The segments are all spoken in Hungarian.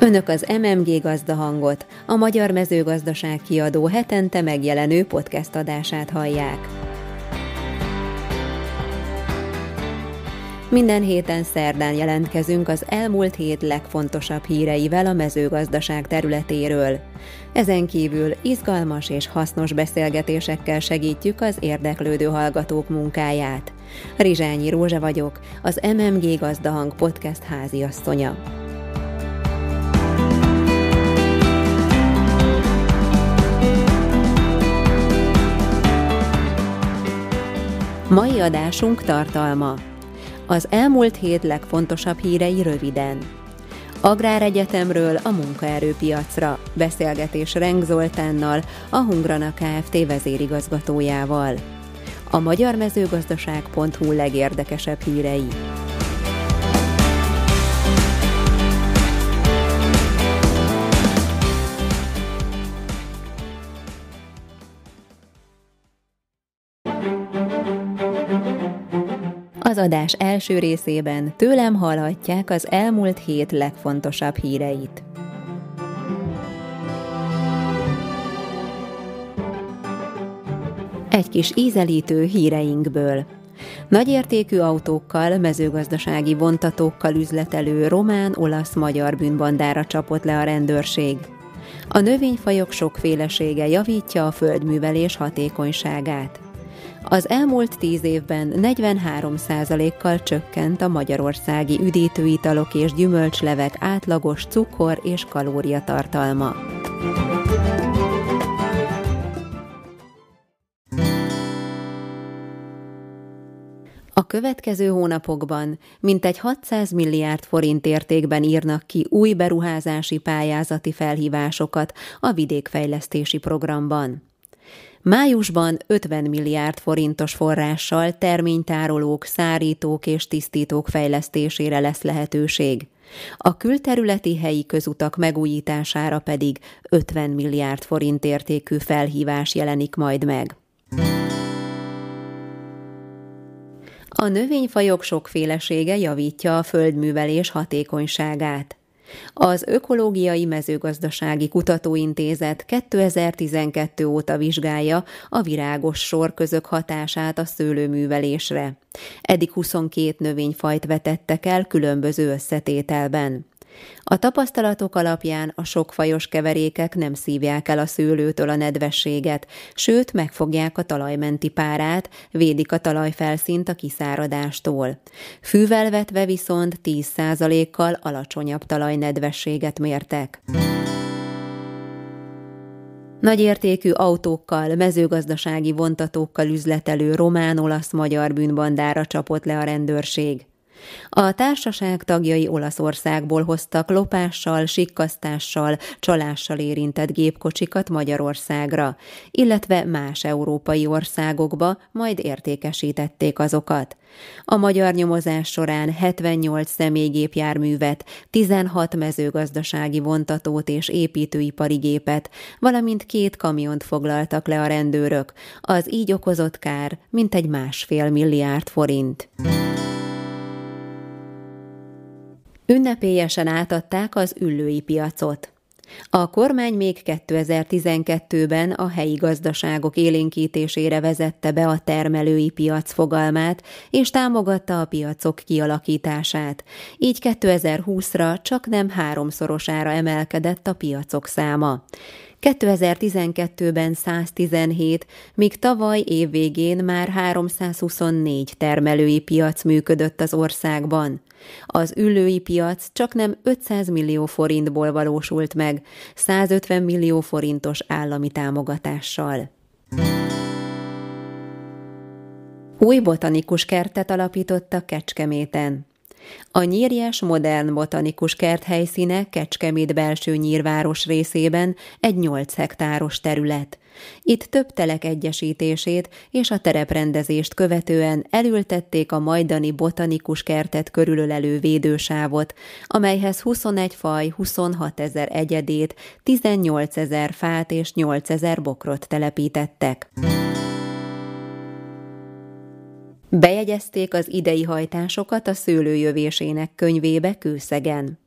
Önök az MMG Gazdahangot, a Magyar Mezőgazdaság kiadó hetente megjelenő podcast adását hallják. Minden héten szerdán jelentkezünk az elmúlt hét legfontosabb híreivel a mezőgazdaság területéről. Ezen kívül izgalmas és hasznos beszélgetésekkel segítjük az érdeklődő hallgatók munkáját. Rizsányi Rózsa vagyok, az MMG Gazdahang podcast háziasszonya. Mai adásunk tartalma: az elmúlt hét legfontosabb hírei röviden. Agráregyetemről a munkaerőpiacra. Beszélgetés Reng Zoltánnal, a Hungrana Kft. Vezérigazgatójával. A magyarmezogazdasag.hu legérdekesebb hírei. Az adás első részében tőlem hallhatják az elmúlt hét legfontosabb híreit. Egy kis ízelítő híreinkből. Nagyértékű autókkal, mezőgazdasági vontatókkal üzletelő román-olasz-magyar bűnbandára csapott le a rendőrség. A növényfajok sokfélesége javítja a földművelés hatékonyságát. Az elmúlt 10 évben 43%-kal csökkent a magyarországi üdítőitalok és gyümölcslevek átlagos cukor- és kalóriatartalma. A következő hónapokban mintegy 600 milliárd forint értékben írnak ki új beruházási pályázati felhívásokat a vidékfejlesztési programban. Májusban 50 milliárd forintos forrással terménytárolók, szárítók és tisztítók fejlesztésére lesz lehetőség. A külterületi helyi közutak megújítására pedig 50 milliárd forint értékű felhívás jelenik majd meg. A növényfajok sokfélesége javítja a földművelés hatékonyságát. Az Ökológiai Mezőgazdasági Kutatóintézet 2012 óta vizsgálja a virágos sorközök hatását a szőlőművelésre. Eddig 22 növényfajt vetettek el különböző összetételben. A tapasztalatok alapján a sokfajos keverékek nem szívják el a szőlőtől a nedvességet, sőt megfogják a talajmenti párát, védik a talajfelszínt a kiszáradástól. Fűvel vetve viszont 10%-kal alacsonyabb talajnedvességet mértek. Nagyértékű autókkal, mezőgazdasági vontatókkal üzletelő román-olasz-magyar bűnbandára csapott le a rendőrség. A társaság tagjai Olaszországból hoztak lopással, sikkasztással, csalással érintett gépkocsikat Magyarországra, illetve más európai országokba, majd értékesítették azokat. A magyar nyomozás során 78 személygépjárművet, 16 mezőgazdasági vontatót és építőipari gépet, valamint 2 kamiont foglaltak le a rendőrök. Az így okozott kár mintegy 1,5 milliárd forint. Ünnepélyesen átadták az üllői piacot. A kormány még 2012-ben a helyi gazdaságok élénkítésére vezette be a termelői piac fogalmát, és támogatta a piacok kialakítását. Így 2020-ra csaknem 3-szorosára emelkedett a piacok száma. 2012-ben 117, míg tavaly év végén már 324 termelői piac működött az országban. Az üllői piac csaknem 500 millió forintból valósult meg, 150 millió forintos állami támogatással. Új botanikus kertet alapítottak Kecskeméten. A nyírjes modern botanikus kert helyszíne Kecskemét belső nyírváros részében egy 8 hektáros terület. Itt több telek egyesítését és a tereprendezést követően elültették a majdani botanikus kertet körülölelő védősávot, amelyhez 21 faj, 26 000 egyedét, 18 000 fát és 8 000 bokrot telepítettek. Bejegyezték az idei hajtásokat a szőlőjövésének könyvébe Kőszegen.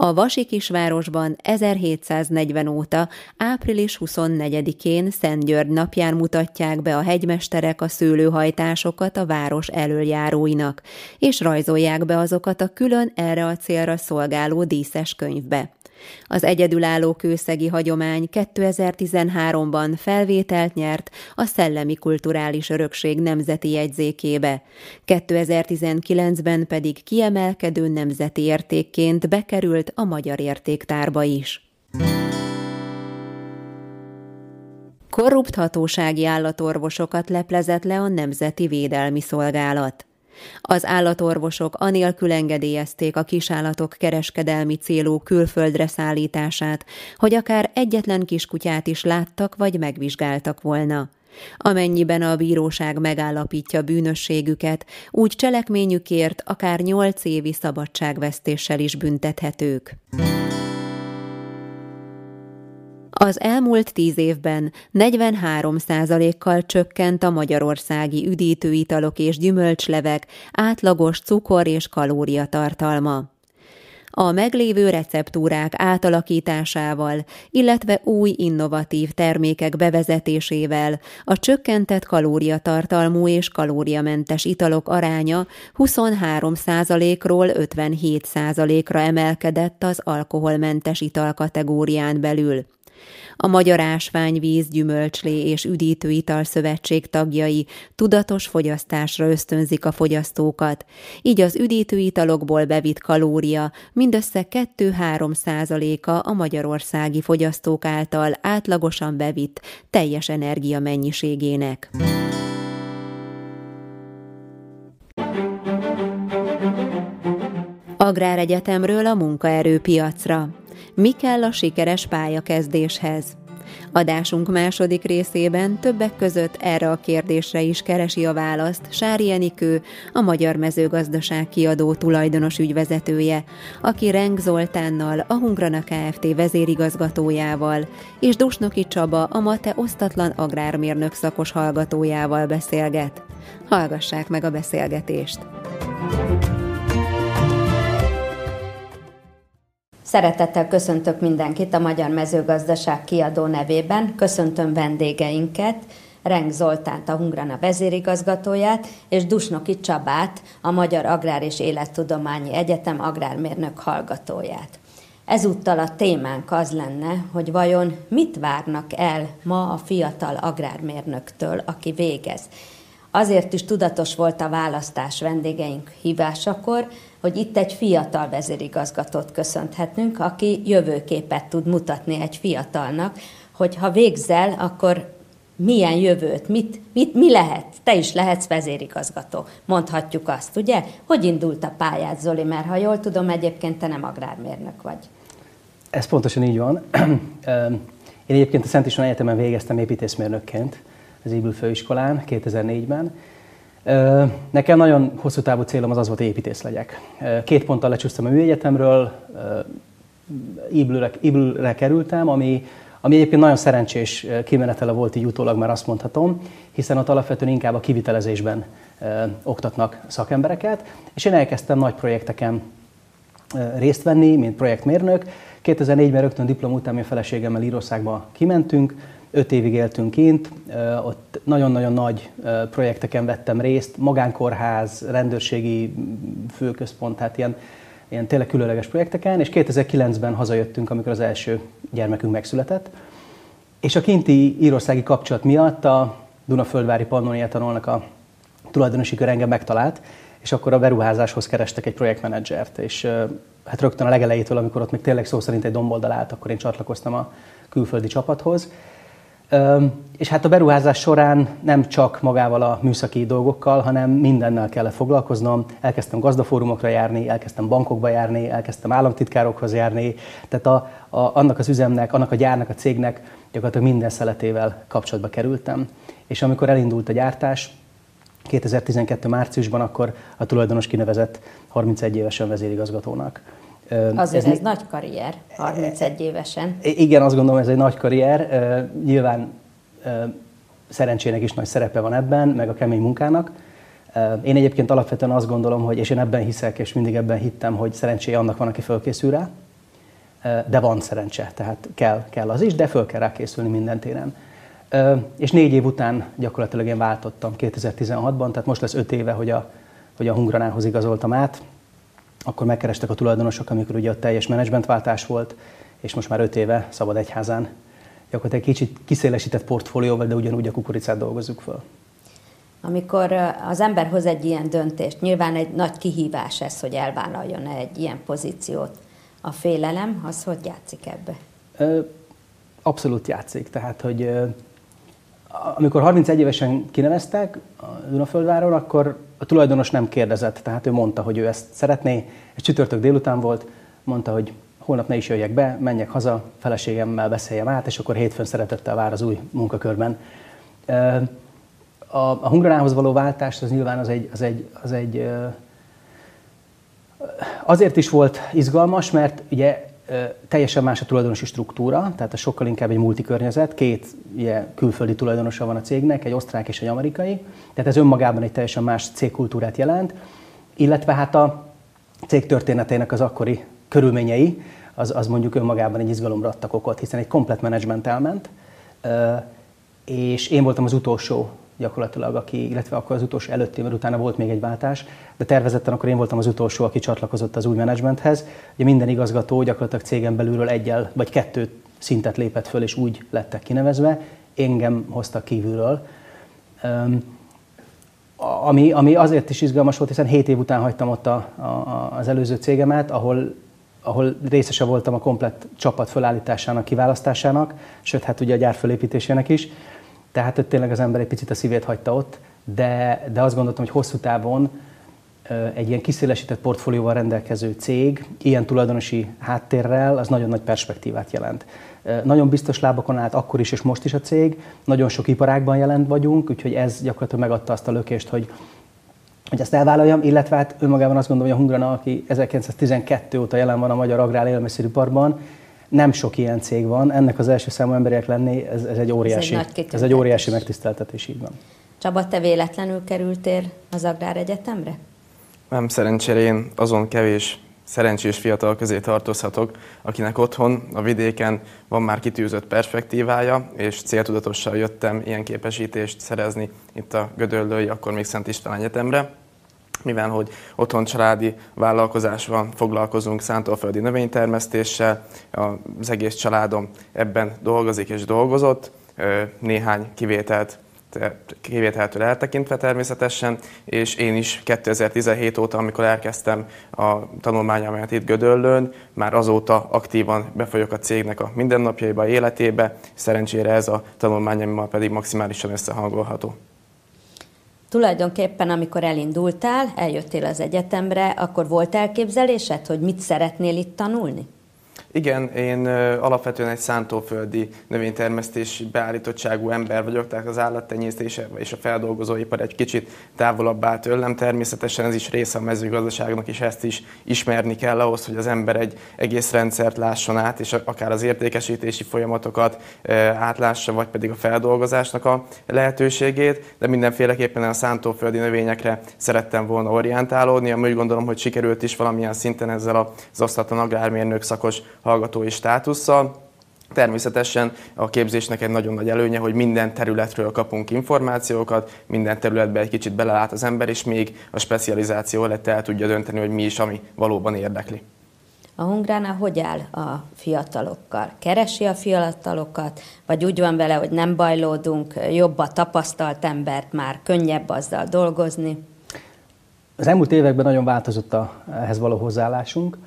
A Vasi Kisvárosban 1740 óta, április 24-én Szent György napján mutatják be a hegymesterek a szőlőhajtásokat a város elöljáróinak, és rajzolják be azokat a külön erre a célra szolgáló díszes könyvbe. Az egyedülálló kőszegi hagyomány 2013-ban felvételt nyert a Szellemi Kulturális Örökség Nemzeti Jegyzékébe, 2019-ben pedig kiemelkedő nemzeti értékként bekerült a Magyar Értéktárba is. Korrupt hatósági állatorvosokat leplezett le a Nemzeti Védelmi Szolgálat. Az állatorvosok anélkül engedélyezték a kisállatok kereskedelmi célú külföldre szállítását, hogy akár egyetlen kiskutyát is láttak vagy megvizsgáltak volna. Amennyiben a bíróság megállapítja bűnösségüket, úgy cselekményükért akár 8 évi szabadságvesztéssel is büntethetők. Az elmúlt 10 évben 43%-kal csökkent a magyarországi üdítőitalok és gyümölcslevek átlagos cukor- és kalóriatartalma. A meglévő receptúrák átalakításával, illetve új innovatív termékek bevezetésével a csökkentett kalóriatartalmú és kalóriamentes italok aránya 23%-ról 57%-ra emelkedett az alkoholmentes ital kategórián belül. A Magyar Ásványvíz, Gyümölcslé és Üdítőital Szövetség tagjai tudatos fogyasztásra ösztönzik a fogyasztókat, így az üdítőitalokból bevitt kalória mindössze 2-3%-a a magyarországi fogyasztók által átlagosan bevitt teljes energia mennyiségének. Agráregyetemről a munkaerőpiacra. Mi kell a sikeres pályakezdéshez? Adásunk második részében többek között erre a kérdésre is keresi a választ Sári Enikő, a Magyar Mezőgazdaság kiadó tulajdonos ügyvezetője, aki Reng Zoltánnal, a Hungrana Kft. Vezérigazgatójával és Dusnoki Csaba, a Mate Osztatlan Agrármérnök szakos hallgatójával beszélget. Hallgassák meg a beszélgetést! Szeretettel köszöntök mindenkit a Magyar Mezőgazdaság kiadó nevében. Köszöntöm vendégeinket, Reng Zoltánt, a Hungrana vezérigazgatóját, és Dusnoki Csabát, a Magyar Agrár- és Élettudományi Egyetem agrármérnök hallgatóját. Ezúttal a témánk az lenne, hogy vajon mit várnak el ma a fiatal agrármérnöktől, aki végez. Azért is tudatos volt a választás vendégeink hívásakor, hogy itt egy fiatal vezérigazgatót köszönthetnünk, aki jövőképet tud mutatni egy fiatalnak, hogy ha végzel, akkor milyen jövőt, mi lehet? Te is lehetsz vezérigazgató, mondhatjuk azt, ugye? Hogy indult a pályád, Zoli? Mert ha jól tudom, egyébként te nem agrármérnök vagy. Ez pontosan így van. Én egyébként a Szent István Egyetemen végeztem építészmérnökként, az Ybl Főiskolán 2004-ben. Nekem nagyon hosszú távú célom az volt, hogy építész legyek. 2 ponttal lecsúsztam a műegyetemről, Yblre kerültem, ami egyébként nagyon szerencsés kimenetele volt így utólag, már azt mondhatom, hiszen ott alapvetően inkább a kivitelezésben oktatnak szakembereket, és én elkezdtem nagy projekteken részt venni, mint projektmérnök. 2004-ben rögtön diplom után mi a feleségemmel Írországba kimentünk, 5 évig éltünk kint, ott nagyon-nagyon nagy projekteken vettem részt, magánkórház, rendőrségi főközpont, tehát ilyen tényleg különleges projekteken, és 2009-ben hazajöttünk, amikor az első gyermekünk megszületett, és a kinti írországi kapcsolat miatt a Dunaföldvári Pannonia Etanolnak a tulajdonosi kör engem megtalált, és akkor a beruházáshoz kerestek egy projektmenedzsert, és hát rögtön a legelejétől, amikor ott még tényleg szó szerint egy domboldal állt, akkor én csatlakoztam a külföldi csapathoz. És hát a beruházás során nem csak magával a műszaki dolgokkal, hanem mindennel kellett foglalkoznom. Elkezdtem gazdafórumokra járni, elkezdtem bankokba járni, elkezdtem államtitkárokhoz járni. Tehát annak az üzemnek, annak a gyárnak, a cégnek gyakorlatilag minden szeletével kapcsolatba kerültem. És amikor elindult a gyártás 2012. márciusban, akkor a tulajdonos kinevezett 31 évesen vezérigazgatónak. Azért ez nagy karrier, 31 évesen. Igen, azt gondolom, ez egy nagy karrier. Nyilván szerencsének is nagy szerepe van ebben, meg a kemény munkának. Én egyébként alapvetően azt gondolom, hogy, és én ebben hiszek, és mindig ebben hittem, hogy szerencséje annak van, aki fölkészül rá, de van szerencse, tehát kell az is, de föl kell rá készülni minden téren. És 4 év után gyakorlatilag én váltottam 2016-ban, tehát most lesz 5 éve, hogy a Hungranához igazoltam át. Akkor megkerestek a tulajdonosok, amikor ugye a teljes menedzsmentváltás volt, és most már 5 éve szabad egyházán. Gyakorlatilag kicsit kiszélesített portfólióval, de ugyanúgy a kukoricát dolgozzuk föl. Amikor az ember hoz egy ilyen döntést, nyilván egy nagy kihívás ez, hogy elvállaljon egy ilyen pozíciót. A félelem, az hogy játszik ebbe? Abszolút játszik. Tehát, hogy amikor 31 évesen kineveztek a Dunaföldváron, akkor a tulajdonos nem kérdezett. Tehát ő mondta, hogy ő ezt szeretné. Egy csütörtök délután volt, mondta, hogy holnap ne is jöjjek be, menjek haza, feleségemmel beszéljem át, és akkor hétfőn szeretettel vár az új munkakörben. A Hungranához való váltás, az nyilván az egy azért is volt izgalmas, mert ugye teljesen más a tulajdonosi struktúra, tehát ez sokkal inkább egy multikörnyezet, 2 ugye, külföldi tulajdonosa van a cégnek, egy osztrák és egy amerikai, tehát ez önmagában egy teljesen más cégkultúrát jelent, illetve hát a cég történetének az akkori körülményei, az mondjuk önmagában egy izgalomra adtak okot, hiszen egy komplett menedzsment elment, és én voltam az utolsó gyakorlatilag, illetve akkor az utolsó előtti, mert utána volt még egy váltás, de tervezetten akkor én voltam az utolsó, aki csatlakozott az új menedzsmenthez. Ugye minden igazgató gyakorlatilag cégen belülről 1-2 szintet lépett föl, és úgy lettek kinevezve, engem hoztak kívülről. Ami azért is izgalmas volt, hiszen 7 év után hagytam ott az előző cégemet, ahol részese voltam a komplett csapat fölállításának, kiválasztásának, sőt, hát ugye a gyár fölépítésének is. Tehát tényleg az ember egy picit a szívét hagyta ott, de azt gondoltam, hogy hosszú távon egy ilyen kiszélesített portfólióval rendelkező cég, ilyen tulajdonosi háttérrel, az nagyon nagy perspektívát jelent. Nagyon biztos lábakon állt akkor is és most is a cég, nagyon sok iparágban jelen vagyunk, úgyhogy ez gyakorlatilag megadta azt a lökést, hogy ezt elvállaljam, illetve hát önmagában azt gondolom, hogy a Hungrana, aki 1912 óta jelen van a magyar agrár-élelmiszeriparban, nem sok ilyen cég van, ennek az első számú emberek lenni, ez egy óriási megtiszteltetés, így van. Csaba, te véletlenül kerültél az Agrár Egyetemre? Nem, szerencsére én azon kevés szerencsés fiatal közé tartozhatok, akinek otthon, a vidéken van már kitűzött perspektívája, és céltudatossal jöttem ilyen képesítést szerezni itt a gödöllői, akkor még Szent István Egyetemre. Mivel hogy otthon családi vállalkozásban foglalkozunk szántóföldi növénytermesztéssel, az egész családom ebben dolgozik és dolgozott, néhány kivételtől eltekintve természetesen, és én is 2017 óta, amikor elkezdtem a tanulmányomat itt Gödöllőn, már azóta aktívan befolyok a cégnek a mindennapjaiba, életébe, szerencsére ez a tanulmányommal pedig maximálisan összehangolható. Tulajdonképpen, amikor elindultál, eljöttél az egyetemre, akkor volt elképzelésed, hogy mit szeretnél itt tanulni? Igen, én alapvetően egy szántóföldi növénytermesztési beállítottságú ember vagyok, tehát az állattenyésztés és a feldolgozóipar egy kicsit távolabb áll tőlem. Természetesen ez is része a mezőgazdaságnak, és ezt is ismerni kell ahhoz, hogy az ember egy egész rendszert lásson át, és akár az értékesítési folyamatokat átlássa, vagy pedig a feldolgozásnak a lehetőségét, de mindenféleképpen a szántóföldi növényekre szerettem volna orientálódni, amúgy gondolom, hogy sikerült is valamilyen szinten ezzel az Osztatlan Agrármérnök szakos hallgatói státusszal. Természetesen a képzésnek egy nagyon nagy előnye, hogy minden területről kapunk információkat, minden területben egy kicsit belelát az ember, és még a specializáció lett el tudja dönteni, hogy mi is, ami valóban érdekli. A Hungrana hogy áll a fiatalokkal? Keresi a fiatalokat, vagy úgy van vele, hogy nem bajlódunk, jobb a tapasztalt embert, már könnyebb azzal dolgozni? Az elmúlt években nagyon változott ehhez való hozzáállásunk.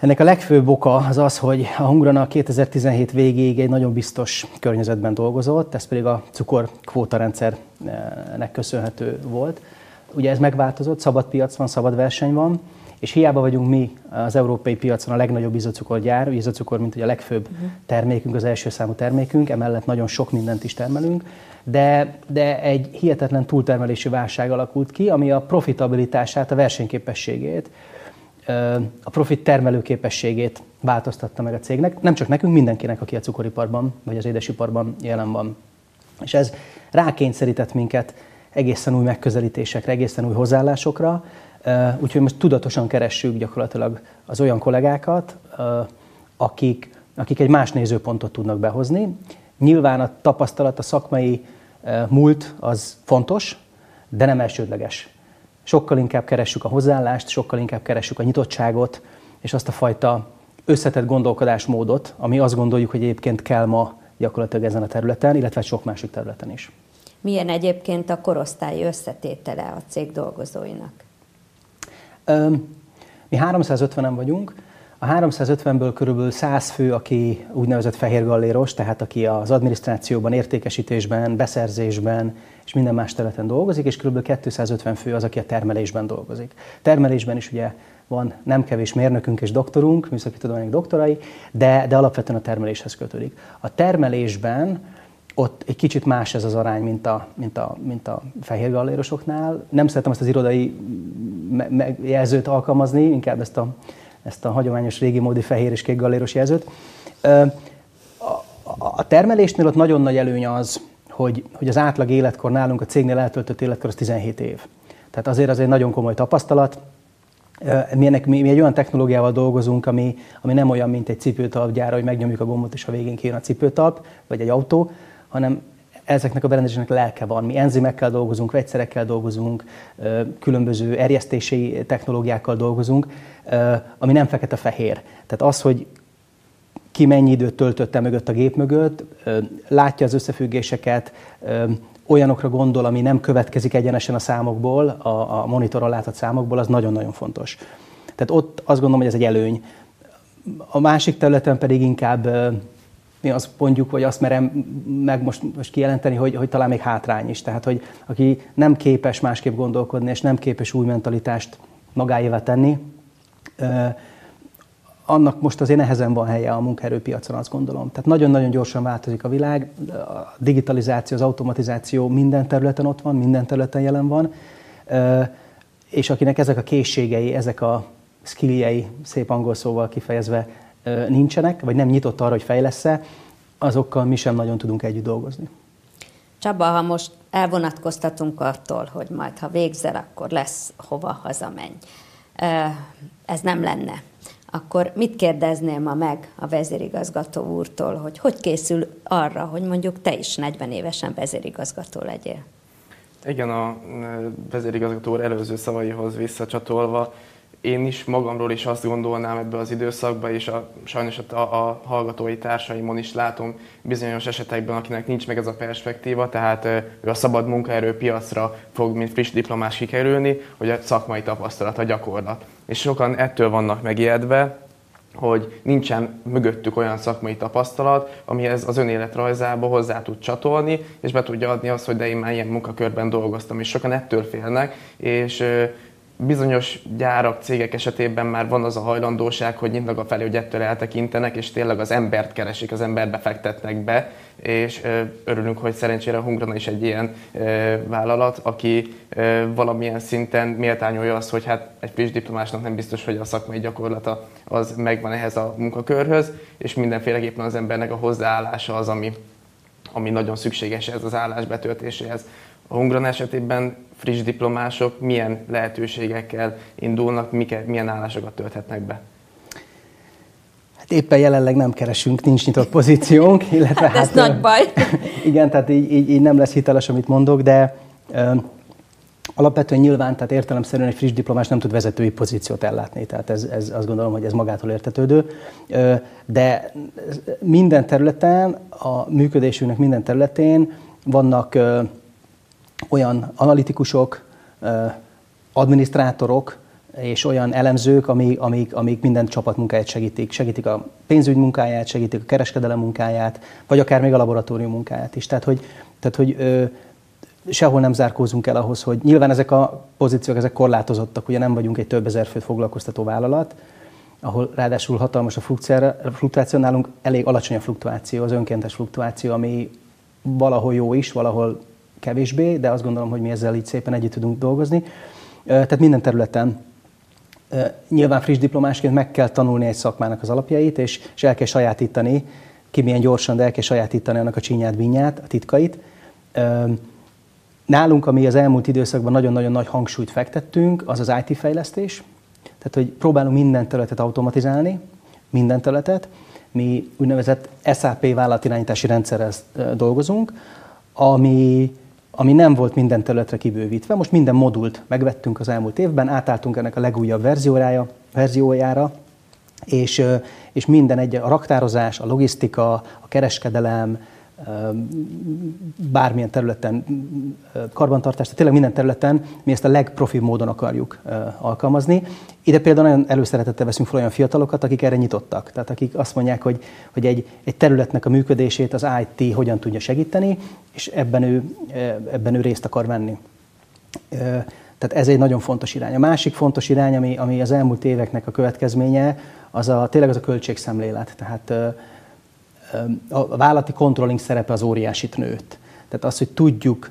Ennek a legfőbb oka az, hogy a Hungrana 2017 végéig egy nagyon biztos környezetben dolgozott, ez pedig a cukorkvótarendszernek köszönhető volt. Ugye ez megváltozott, szabad piac van, szabad verseny van, és hiába vagyunk mi az európai piacon a legnagyobb izocukorgyár, izocukor, mint ugye a legfőbb termékünk, az első számú termékünk, emellett nagyon sok mindent is termelünk, de egy hihetetlen túltermelési válság alakult ki, ami a profitabilitását, a versenyképességét, a profit termelő képességét változtatta meg a cégnek, nem csak nekünk, mindenkinek, aki a cukoriparban vagy az édesiparban jelen van. És ez rákényszerített minket egészen új megközelítésekre, egészen új hozzáállásokra. Úgyhogy most tudatosan keressük gyakorlatilag az olyan kollégákat, akik egy más nézőpontot tudnak behozni. Nyilván a tapasztalat, a szakmai múlt az fontos, de nem elsődleges. Sokkal inkább keressük a hozzáállást, sokkal inkább keressük a nyitottságot, és azt a fajta összetett gondolkodásmódot, ami azt gondoljuk, hogy egyébként kell ma gyakorlatilag ezen a területen, illetve sok másik területen is. Milyen egyébként a korosztályi összetétele a cég dolgozóinak? Mi 350-en vagyunk. A 350-ből körülbelül 100 fő, aki úgynevezett fehér galléros, tehát aki az adminisztrációban, értékesítésben, beszerzésben és minden más területen dolgozik, és körülbelül 250 fő az, aki a termelésben dolgozik. Termelésben is ugye van nem kevés mérnökünk és doktorunk, műszaki tudományok doktorai, de alapvetően a termeléshez kötődik. A termelésben ott egy kicsit más ez az arány, mint a fehér gallérosoknál. Nem szeretem ezt az irodai jelzőt alkalmazni, inkább ezt a hagyományos régi módi fehér és kék galléros jelzőt. A termelésnél ott nagyon nagy előny az, hogy az átlag életkor nálunk a cégnél eltöltött életkor az 17 év. Tehát azért az egy nagyon komoly tapasztalat. Mi egy olyan technológiával dolgozunk, ami nem olyan, mint egy cipőtalpgyára, hogy megnyomjuk a gombot és a végén kijön a cipőtalp, vagy egy autó, hanem ezeknek a berendezéseknek lelke van. Mi enzimekkel dolgozunk, vegyszerekkel dolgozunk, különböző erjesztési technológiákkal dolgozunk, ami nem fekete-fehér. Tehát az, hogy ki mennyi időt töltötte mögött a gép mögött, látja az összefüggéseket, olyanokra gondol, ami nem következik egyenesen a számokból, a monitoron látott számokból, az nagyon-nagyon fontos. Tehát ott azt gondolom, hogy ez egy előny. A másik területen pedig inkább mi azt mondjuk, vagy azt merem meg most kijelenteni, hogy talán még hátrány is. Tehát, hogy aki nem képes másképp gondolkodni, és nem képes új mentalitást magáévá tenni, annak most azért nehezen van helye a munkaerőpiacon, azt gondolom. Tehát nagyon-nagyon gyorsan változik a világ, a digitalizáció, az automatizáció minden területen ott van, minden területen jelen van, és akinek ezek a készségei, ezek a skilljei, szép angol szóval kifejezve, nincsenek, vagy nem nyitott arra, hogy fejlessze, azokkal mi sem nagyon tudunk együtt dolgozni. Csaba, ha most elvonatkoztatunk attól, hogy majd, ha végzel, akkor lesz hova hazamenj. Ez nem lenne. Akkor mit kérdeznél ma meg a vezérigazgató úrtól, hogy készül arra, hogy mondjuk te is 40 évesen vezérigazgató legyél? Igen, a vezérigazgató úr előző szavaihoz visszacsatolva, én is magamról is azt gondolnám ebbe az időszakban, és sajnos a hallgatói társaimon is látom bizonyos esetekben, akinek nincs meg ez a perspektíva, tehát ő a szabad munkaerőpiacra fog, mint friss diplomás kikerülni, hogy a szakmai tapasztalat, a gyakorlat. És sokan ettől vannak megijedve, hogy nincsen mögöttük olyan szakmai tapasztalat, amihez az önéletrajzába hozzá tud csatolni, és be tudja adni azt, hogy de én már ilyen munkakörben dolgoztam, és sokan ettől félnek, és bizonyos gyárak, cégek esetében már van az a hajlandóság, hogy nyitnak a felé, hogy ettől eltekintenek, és tényleg az embert keresik, az emberbe fektetnek be, és örülünk, hogy szerencsére a Hungrana is egy ilyen vállalat, aki valamilyen szinten méltányolja azt, hogy hát egy friss diplomásnak nem biztos, hogy a szakmai gyakorlata az megvan ehhez a munkakörhöz, és mindenféleképpen az embernek a hozzáállása az, ami nagyon szükséges ez az állás betöltéséhez. A Hungrana esetében friss diplomások milyen lehetőségekkel indulnak, milyen állásokat tölthetnek be? Hát éppen jelenleg nem keresünk, nincs nyitott pozíciónk, illetve hát... ez nagy baj. Igen, tehát így nem lesz hiteles, amit mondok, de alapvetően nyilván, tehát értelemszerűen egy friss diplomás nem tud vezetői pozíciót ellátni, tehát ez azt gondolom, hogy ez magától értetődő, de minden területen, a működésünknek minden területén vannak olyan analitikusok, adminisztrátorok és olyan elemzők, amik minden csapat munkáját segítik. Segítik a pénzügy munkáját, segítik a kereskedelem munkáját, vagy akár még a laboratórium munkáját is. Tehát, hogy sehol nem zárkózunk el ahhoz, hogy nyilván ezek a pozíciók ezek korlátozottak, ugye nem vagyunk egy több ezer főt foglalkoztató vállalat, ahol ráadásul hatalmas a fluktuáció, nálunk elég alacsony a fluktuáció, az önkéntes fluktuáció, ami valahol jó is, valahol kevésbé, de azt gondolom, hogy mi ezzel így szépen együtt tudunk dolgozni. Tehát minden területen nyilván friss diplomásként meg kell tanulni egy szakmának az alapjait, és el kell sajátítani, ki milyen gyorsan, de el kell sajátítani annak a csínyát, bínyát, a titkait. Nálunk, ami az elmúlt időszakban nagyon-nagyon nagy hangsúlyt fektettünk, az az IT-fejlesztés. Tehát, hogy próbálunk minden területet automatizálni, minden területet. Mi úgynevezett SAP vállalatirányítási rendszerrel dolgozunk, ami nem volt minden területre kibővítve. Most minden modult megvettünk az elmúlt évben, átálltunk ennek a legújabb verziójára, és minden egy, a raktározás, a logisztika, a kereskedelem, bármilyen területen, karbantartás, tehát tényleg minden területen mi ezt a legprofibb módon akarjuk alkalmazni. Ide például nagyon előszeretettel veszünk fel olyan fiatalokat, akik erre nyitottak. Tehát akik azt mondják, hogy egy területnek a működését az IT hogyan tudja segíteni, és ebben ő részt akar venni. Tehát ez egy nagyon fontos irány. A másik fontos irány, ami az elmúlt éveknek a következménye, tényleg az a költségszemlélet. Tehát a vállalati controlling szerepe az óriásit nőtt. Tehát az, hogy tudjuk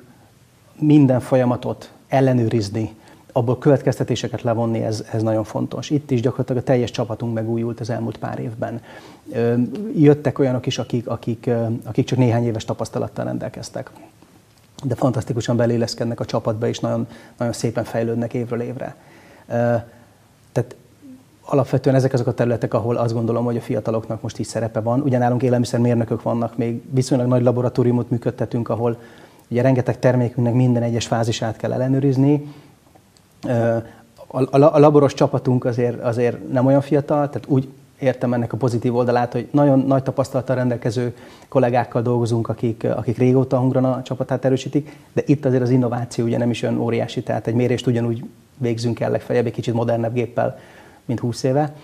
minden folyamatot ellenőrizni, abból következtetéseket levonni, ez nagyon fontos. Itt is gyakorlatilag a teljes csapatunk megújult az elmúlt pár évben. Jöttek olyanok is, akik csak néhány éves tapasztalattal rendelkeztek. De fantasztikusan beléleszkednek a csapatba, és nagyon, nagyon szépen fejlődnek évről évre. Tehát alapvetően ezek azok a területek, ahol azt gondolom, hogy a fiataloknak most így szerepe van. Ugye nálunk élelmiszermérnökök vannak, még viszonylag nagy laboratóriumot működtetünk, ahol ugye rengeteg termékünknek minden egyes fázisát kell ellenőrizni. A laboros csapatunk azért nem olyan fiatal, tehát úgy értem ennek a pozitív oldalát, hogy nagyon nagy tapasztalattal rendelkező kollégákkal dolgozunk, akik régóta a Hungrana csapatát erősítik, de itt azért az innováció ugye nem is olyan óriási, tehát egy mérést ugyanúgy végzünk el legfeljebb, egy kicsit modernebb géppel, mint 20 éve.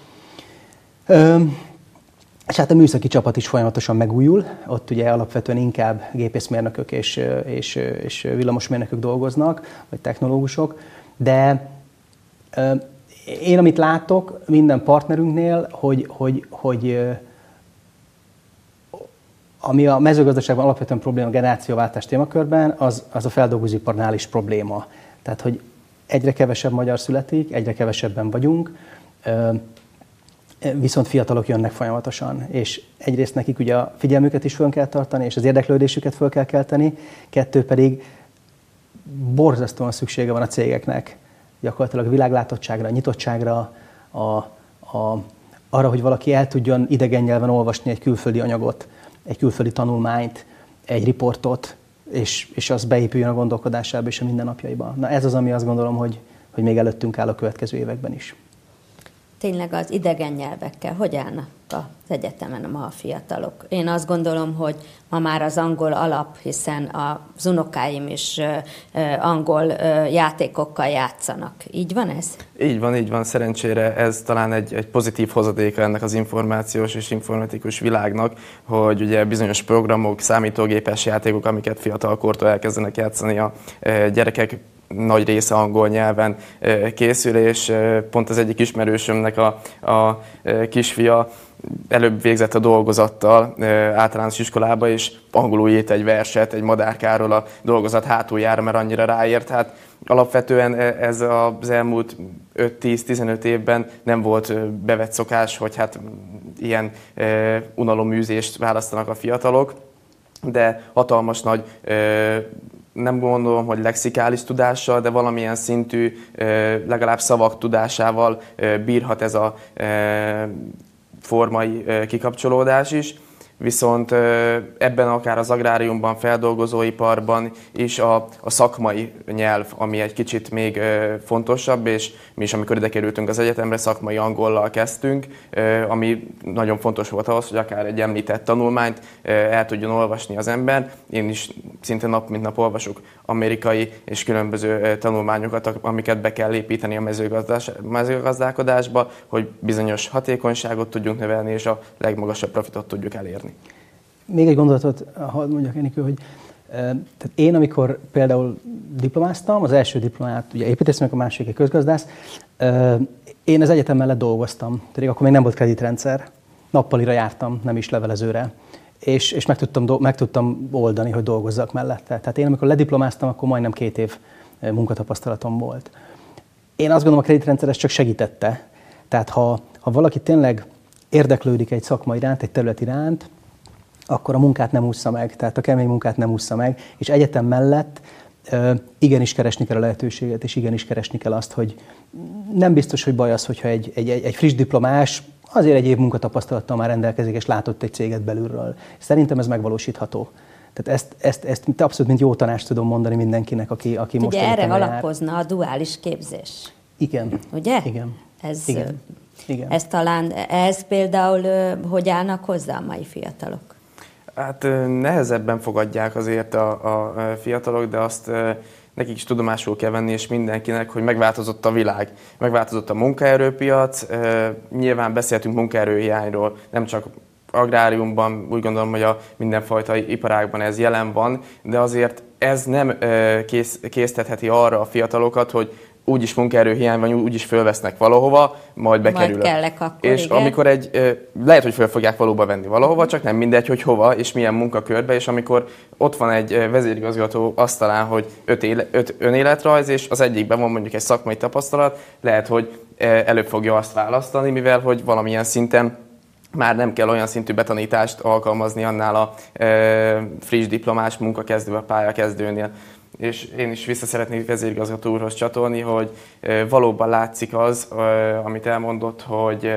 És hát a műszaki csapat is folyamatosan megújul, ott ugye alapvetően inkább gépészmérnökök és villamosmérnökök dolgoznak, vagy technológusok, de én amit látok minden partnerünknél, hogy ami a mezőgazdaságban alapvetően probléma a generációváltás témakörben, az a feldolgozóiparnál is probléma. Tehát, hogy egyre kevesebb magyar születik, egyre kevesebben vagyunk, viszont fiatalok jönnek folyamatosan, és egyrészt nekik ugye a figyelmüket is föl kell tartani, és az érdeklődésüket föl kell kelteni, kettő pedig borzasztóan szüksége van a cégeknek gyakorlatilag a világlátottságra, a nyitottságra, arra, hogy valaki el tudjon idegen nyelven olvasni egy külföldi anyagot, egy külföldi tanulmányt, egy riportot, és az beépüljön a gondolkodásába és a mindennapjaiba. Na ez az, ami azt gondolom, hogy még előttünk áll a következő években is. Tényleg az idegen nyelvekkel hogy állnak az egyetemen ma a fiatalok? Én azt gondolom, hogy ma már az angol alap, hiszen az unokáim is angol játékokkal játszanak. Így van ez? Így van. Szerencsére ez talán egy pozitív hozadéka ennek az információs és informatikus világnak, hogy ugye bizonyos programok, számítógépes játékok, amiket fiatalkortól elkezdenek játszani a gyerekek, nagy része angol nyelven készül, és pont az egyik ismerősömnek a kisfia előbb végzett a dolgozattal általános iskolába, és angolul írt egy verset, egy madárkáról a dolgozat hátuljára, mert annyira ráért. Hát alapvetően ez az elmúlt 5-10-15 évben nem volt bevett szokás, hogy hát ilyen unaloműzést választanak a fiatalok, de hatalmas nagy nem gondolom, hogy lexikális tudással, de valamilyen szintű, legalább szavak tudásával bírhat ez a formai kikapcsolódás is. Viszont ebben akár az agráriumban, feldolgozóiparban is a szakmai nyelv, ami egy kicsit még fontosabb, és mi is, amikor ide kerültünk az egyetemre, szakmai angollal kezdtünk, ami nagyon fontos volt ahhoz, hogy akár egy említett tanulmányt el tudjon olvasni az ember. Én is szinte nap mint nap olvasok amerikai és különböző tanulmányokat, amiket be kell építeni a mezőgazdálkodásba, hogy bizonyos hatékonyságot tudjunk növelni, és a legmagasabb profitot tudjuk elérni. Még egy gondolatot hadd mondjak, Enikő, hogy tehát én, amikor például diplomáztam, az első diplomát ugye építészmérnök, a másiké közgazdász, én az egyetem mellett dolgoztam, tehát akkor még nem volt kreditrendszer, nappalira jártam, nem is levelezőre, és meg tudtam oldani, hogy dolgozzak mellette. Tehát én, amikor lediplomáztam, akkor majdnem 2 év munkatapasztalatom volt. Én azt gondolom, a kreditrendszer ezt csak segítette. Tehát ha valaki tényleg érdeklődik egy szakma iránt, egy terület iránt, akkor a munkát nem ússza meg, tehát a kemény munkát nem ússza meg, és egyetem mellett igenis keresni kell a lehetőséget, és igenis keresni kell azt, hogy nem biztos, hogy baj az, hogyha egy friss diplomás azért egy év munkatapasztalattal már rendelkezik, és látott egy céget belülről. Szerintem ez megvalósítható. Tehát ezt abszolút mint jó tanást tudom mondani mindenkinek, aki most ugye erre alapozna a duális képzés. Igen. Ugye? Igen. Igen. Ez talán, ez például hogy állnak hozzá a mai fiatalok? Hát nehezebben fogadják azért a fiatalok, de azt nekik is tudomásul kell venni, és mindenkinek, hogy megváltozott a világ, megváltozott a munkaerőpiac. Nyilván beszéltünk munkaerőhiányról, nem csak agráriumban, úgy gondolom, hogy a mindenfajta iparágban ez jelen van, de azért ez nem késztetheti arra a fiatalokat, hogy úgyis munkaerőhiány van, úgyis fölvesznek valahova, majd bekerülök. Majd kellek akkor, és igen. Amikor lehet, hogy föl fogják valóban venni valahova, csak nem mindegy, hogy hova és milyen munkakörbe, és amikor ott van egy vezérigazgató asztalán, hogy 5 önéletrajz, és az egyikben van mondjuk egy szakmai tapasztalat, lehet, hogy előbb fogja azt választani, mivel hogy valamilyen szinten már nem kell olyan szintű betanítást alkalmazni annál a friss diplomás munkakezdő, a pályakezdőnél. És én is vissza szeretnék vezérigazgató úrhoz csatolni, hogy valóban látszik az, amit elmondott, hogy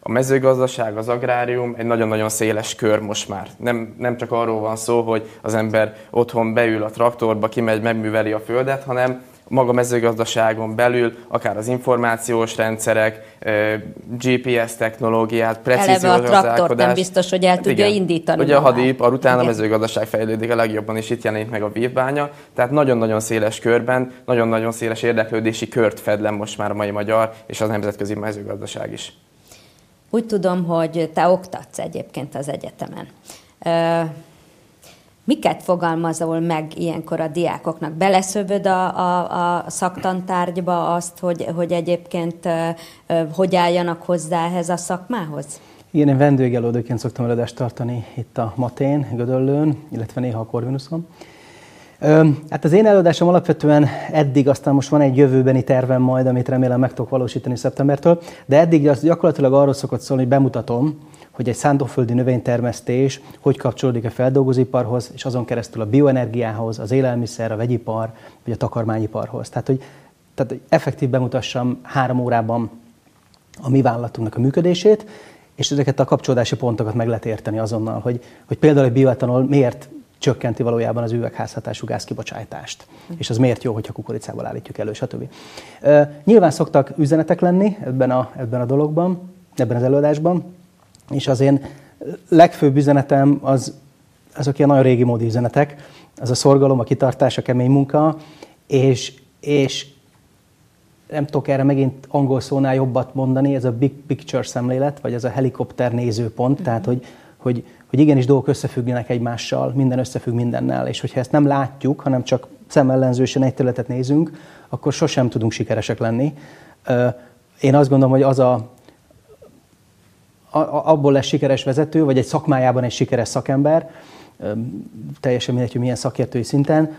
a mezőgazdaság, az agrárium egy nagyon-nagyon széles kör most már. Nem csak arról van szó, hogy az ember otthon beül a traktorba, kimegy, megműveli a földet, hanem maga mezőgazdaságon belül, akár az információs rendszerek, GPS technológiát, precíziós gazdálkodás. Eleve a traktort nem biztos, hogy el tudja indítani. Ugye a hadiipar után a mezőgazdaság fejlődik a legjobban, és itt jelenik meg a vívbánya. Tehát nagyon-nagyon széles körben, nagyon-nagyon széles érdeklődési kört fed le most már a mai magyar, és az nemzetközi mezőgazdaság is. Úgy tudom, hogy te oktatsz egyébként az egyetemen. Miket fogalmazol meg ilyenkor a diákoknak? Beleszövöd a szaktantárgyba azt, hogy egyébként hogy álljanak hozzá ehhez a szakmához? Igen, én vendégelődőként szoktam előadást tartani itt a Matén, Gödöllőn, illetve néha a Corvinuson. Hát az én előadásom alapvetően eddig, aztán most van egy jövőbeni tervem majd, amit remélem meg tudok valósítani szeptembertől, de eddig az gyakorlatilag arról szokott szólni, hogy bemutatom, hogy egy szántóföldi növénytermesztés hogy kapcsolódik a feldolgozóiparhoz, és azon keresztül a bioenergiához, az élelmiszer, a vegyipar, vagy a takarmányiparhoz. Tehát, hogy effektív bemutassam 3 órában a mi vállalatunknak a működését, és ezeket a kapcsolódási pontokat meg lehet érteni azonnal, hogy például egy bioetanol miért csökkenti valójában az üvegházhatású gázkibocsátást, és az miért jó, hogyha kukoricából állítjuk elő, stb. Nyilván szoktak üzenetek lenni ebben a dologban, ebben az előadásban, és az én legfőbb üzenetem azok ilyen nagyon régi módi üzenetek, az a szorgalom, a kitartás, a kemény munka, és nem tudok erre megint angol szónál jobbat mondani, ez a big picture szemlélet, vagy ez a helikopter nézőpont, tehát hogy igenis dolgok összefüggnek egymással, minden összefügg mindennel, és hogyha ezt nem látjuk, hanem csak szemellenzősen egy területet nézünk, akkor sosem tudunk sikeresek lenni. Én azt gondolom, hogy abból lesz sikeres vezető, vagy egy szakmájában egy sikeres szakember, teljesen mindegy, hogy milyen szakértői szinten,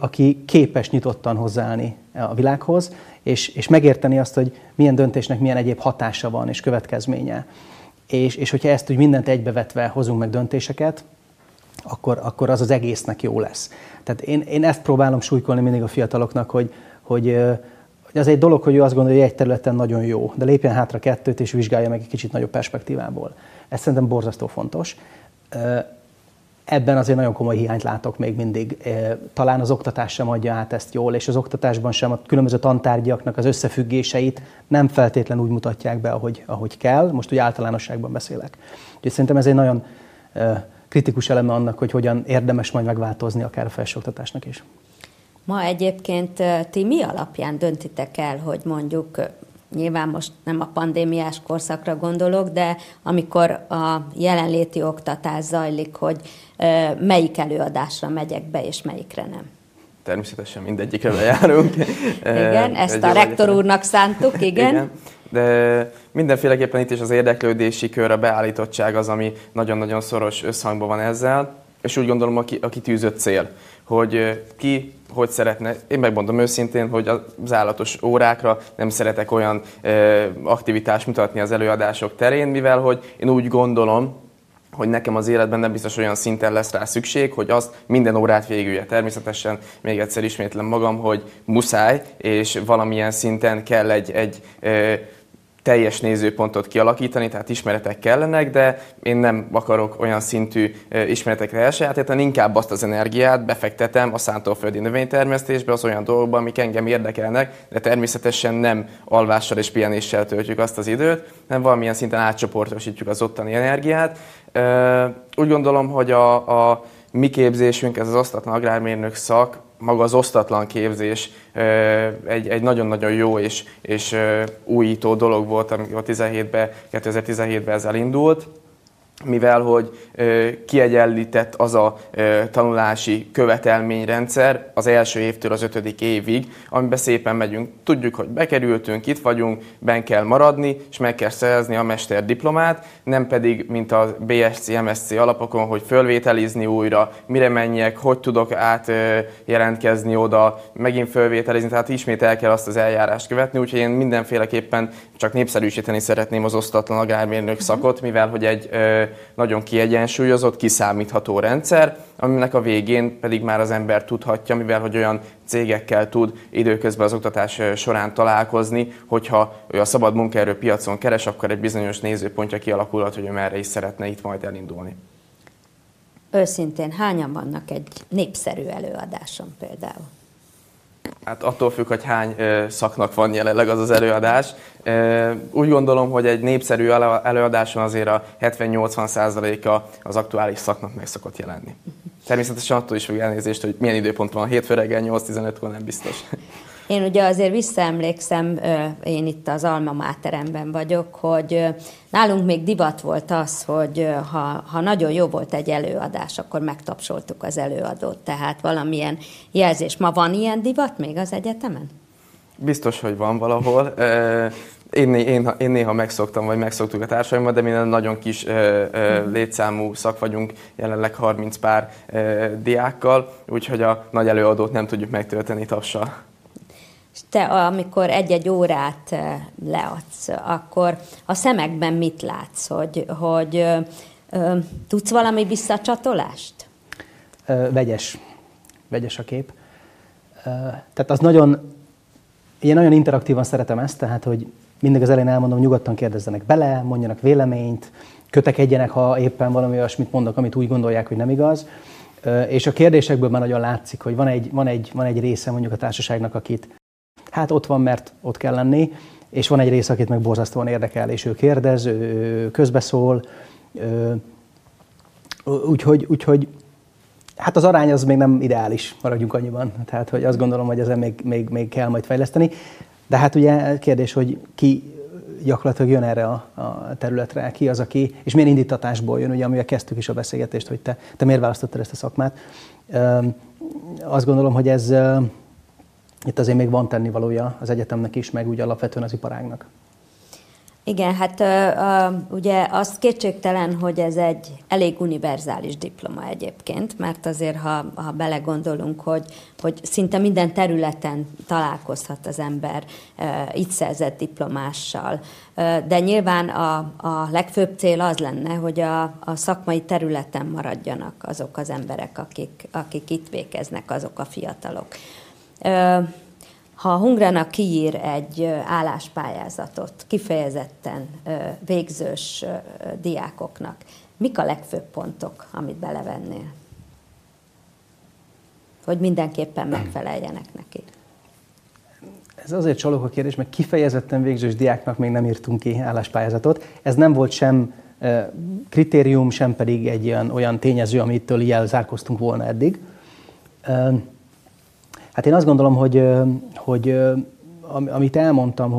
aki képes nyitottan hozzáállni a világhoz, és megérteni azt, hogy milyen döntésnek milyen egyéb hatása van és következménye. És hogyha ezt úgy mindent egybevetve hozunk meg döntéseket, akkor az egésznek jó lesz. Tehát én ezt próbálom súlykolni mindig a fiataloknak, hogy az egy dolog, hogy ő azt gondolja, hogy egy területen nagyon jó, de lépjen hátra 2-t és vizsgálja meg egy kicsit nagyobb perspektívából. Ez szerintem borzasztó fontos. Ebben azért nagyon komoly hiányt látok még mindig. Talán az oktatás sem adja át ezt jól, és az oktatásban sem a különböző tantárgyaknak az összefüggéseit nem feltétlenül úgy mutatják be, ahogy kell. Most úgy általánosságban beszélek. Úgyhogy szerintem ez egy nagyon kritikus eleme annak, hogy hogyan érdemes majd megváltozni akár a felsőoktatásnak is. Ma egyébként ti mi alapján döntitek el, hogy mondjuk, nyilván most nem a pandémiás korszakra gondolok, de amikor a jelenléti oktatás zajlik, hogy melyik előadásra megyek be, és melyikre nem? Természetesen mindegyikre bejárunk. Igen, ezt a rektor úrnak szántuk, igen. De mindenféleképpen itt is az érdeklődési kör, a beállítottság az, ami nagyon-nagyon szoros összhangban van ezzel, és úgy gondolom a kitűzött cél, hogy ki hogy szeretne. Én megmondom őszintén, hogy az állatos órákra nem szeretek olyan aktivitást mutatni az előadások terén, mivel hogy én úgy gondolom, hogy nekem az életben nem biztos olyan szinten lesz rá szükség, hogy azt minden órát végülje. Természetesen még egyszer ismétlem magam, hogy muszáj, és valamilyen szinten kell egy teljes nézőpontot kialakítani, tehát ismeretek kellenek, de én nem akarok olyan szintű ismeretekre elsajátítani, inkább azt az energiát befektetem a szántóföldi növénytermesztésbe, az olyan dolgokba, amik engem érdekelnek, de természetesen nem alvással és pihenéssel töltjük azt az időt, hanem valamilyen szinten átcsoportosítjuk az ottani energiát. Úgy gondolom, hogy a mi képzésünk, ez az osztatlan agrármérnök szak, maga az osztatlan képzés egy nagyon-nagyon jó és újító dolog volt, amikor 2017-ben ez elindult, mivel hogy kiegyenlített az a tanulási követelményrendszer az első évtől az 5. évig, amiben szépen megyünk. Tudjuk, hogy bekerültünk, itt vagyunk, benn kell maradni, és meg kell szerezni a mesterdiplomát, nem pedig, mint a BSc-MSc alapokon, hogy fölvételizni újra, mire menjek, hogy tudok átjelentkezni oda, megint fölvételizni, tehát ismét el kell azt az eljárást követni, úgyhogy én mindenféleképpen csak népszerűsíteni szeretném az osztatlan agrármérnök szakot, mivel hogy egy nagyon kiegyensúlyozott, kiszámítható rendszer, aminek a végén pedig már az ember tudhatja, mivel hogy olyan cégekkel tud időközben az oktatás során találkozni, hogyha ő a szabad munkaerőpiacon keres, akkor egy bizonyos nézőpontja kialakulhat, hogy ő merre is szeretne itt majd elindulni. Őszintén hányan vannak egy népszerű előadáson például? Hát attól függ, hogy hány szaknak van jelenleg az az előadás. Úgy gondolom, hogy egy népszerű előadáson azért a 70-80%-a az aktuális szaknak meg szokott jelenni. Természetesen attól is függ, elnézést, hogy milyen időpont van, hétfő reggel 8-15-kor nem biztos. Én ugye azért visszaemlékszem, én itt az alma máteremben vagyok, hogy nálunk még divat volt az, hogy ha nagyon jó volt egy előadás, akkor megtapsoltuk az előadót. Tehát valamilyen jelzés. Ma van ilyen divat még az egyetemen? Biztos, hogy van valahol. Én néha megszoktam, vagy megszoktuk a társaimmal, de mi nagyon kis létszámú szak vagyunk, jelenleg 30 pár diákkal, úgyhogy a nagy előadót nem tudjuk megtölteni tapssal. És te, amikor egy-egy órát leadsz, akkor a szemekben mit látsz, hogy tudsz valami visszacsatolást? Vegyes a kép. Tehát az nagyon, én nagyon interaktívan szeretem ezt, tehát hogy mindig az elején elmondom, nyugodtan kérdezzenek bele, mondjanak véleményt, kötekedjenek, ha éppen valami olyasmit mondok, amit úgy gondolják, hogy nem igaz. És a kérdésekből már nagyon látszik, hogy van egy része mondjuk a társaságnak, akit hát ott van, mert ott kell lenni, és van egy rész, akit meg borzasztóan érdekel, és ő kérdez, ő közbeszól. Úgyhogy hát az arány az még nem ideális, maradjunk annyiban. Tehát hogy azt gondolom, hogy ezen még kell majd fejleszteni. De hát ugye kérdés, hogy ki gyakorlatilag jön erre a területre, ki az, aki, és milyen indítatásból jön, ugye, amivel kezdtük is a beszélgetést, hogy te miért választottad ezt a szakmát. Azt gondolom, hogy ez... Itt azért még van tennivalója az egyetemnek is, meg úgy alapvetően az iparágnak. Igen, hát ugye az kétségtelen, hogy ez egy elég univerzális diploma egyébként, mert azért, ha belegondolunk, hogy szinte minden területen találkozhat az ember itt szerzett diplomással. De nyilván a legfőbb cél az lenne, hogy a szakmai területen maradjanak azok az emberek, akik itt végeznek, azok a fiatalok. Ha a Hungrana kiír egy álláspályázatot kifejezetten végzős diákoknak, mik a legfőbb pontok, amit belevennél? Hogy mindenképpen megfeleljenek neki. Ez azért csalók a kérdés, mert kifejezetten végzős diáknak még nem írtunk ki álláspályázatot. Ez nem volt sem kritérium, sem pedig egy olyan tényező, amitől ilyen zárkoztunk volna eddig. Hát én azt gondolom, hogy amit elmondtam,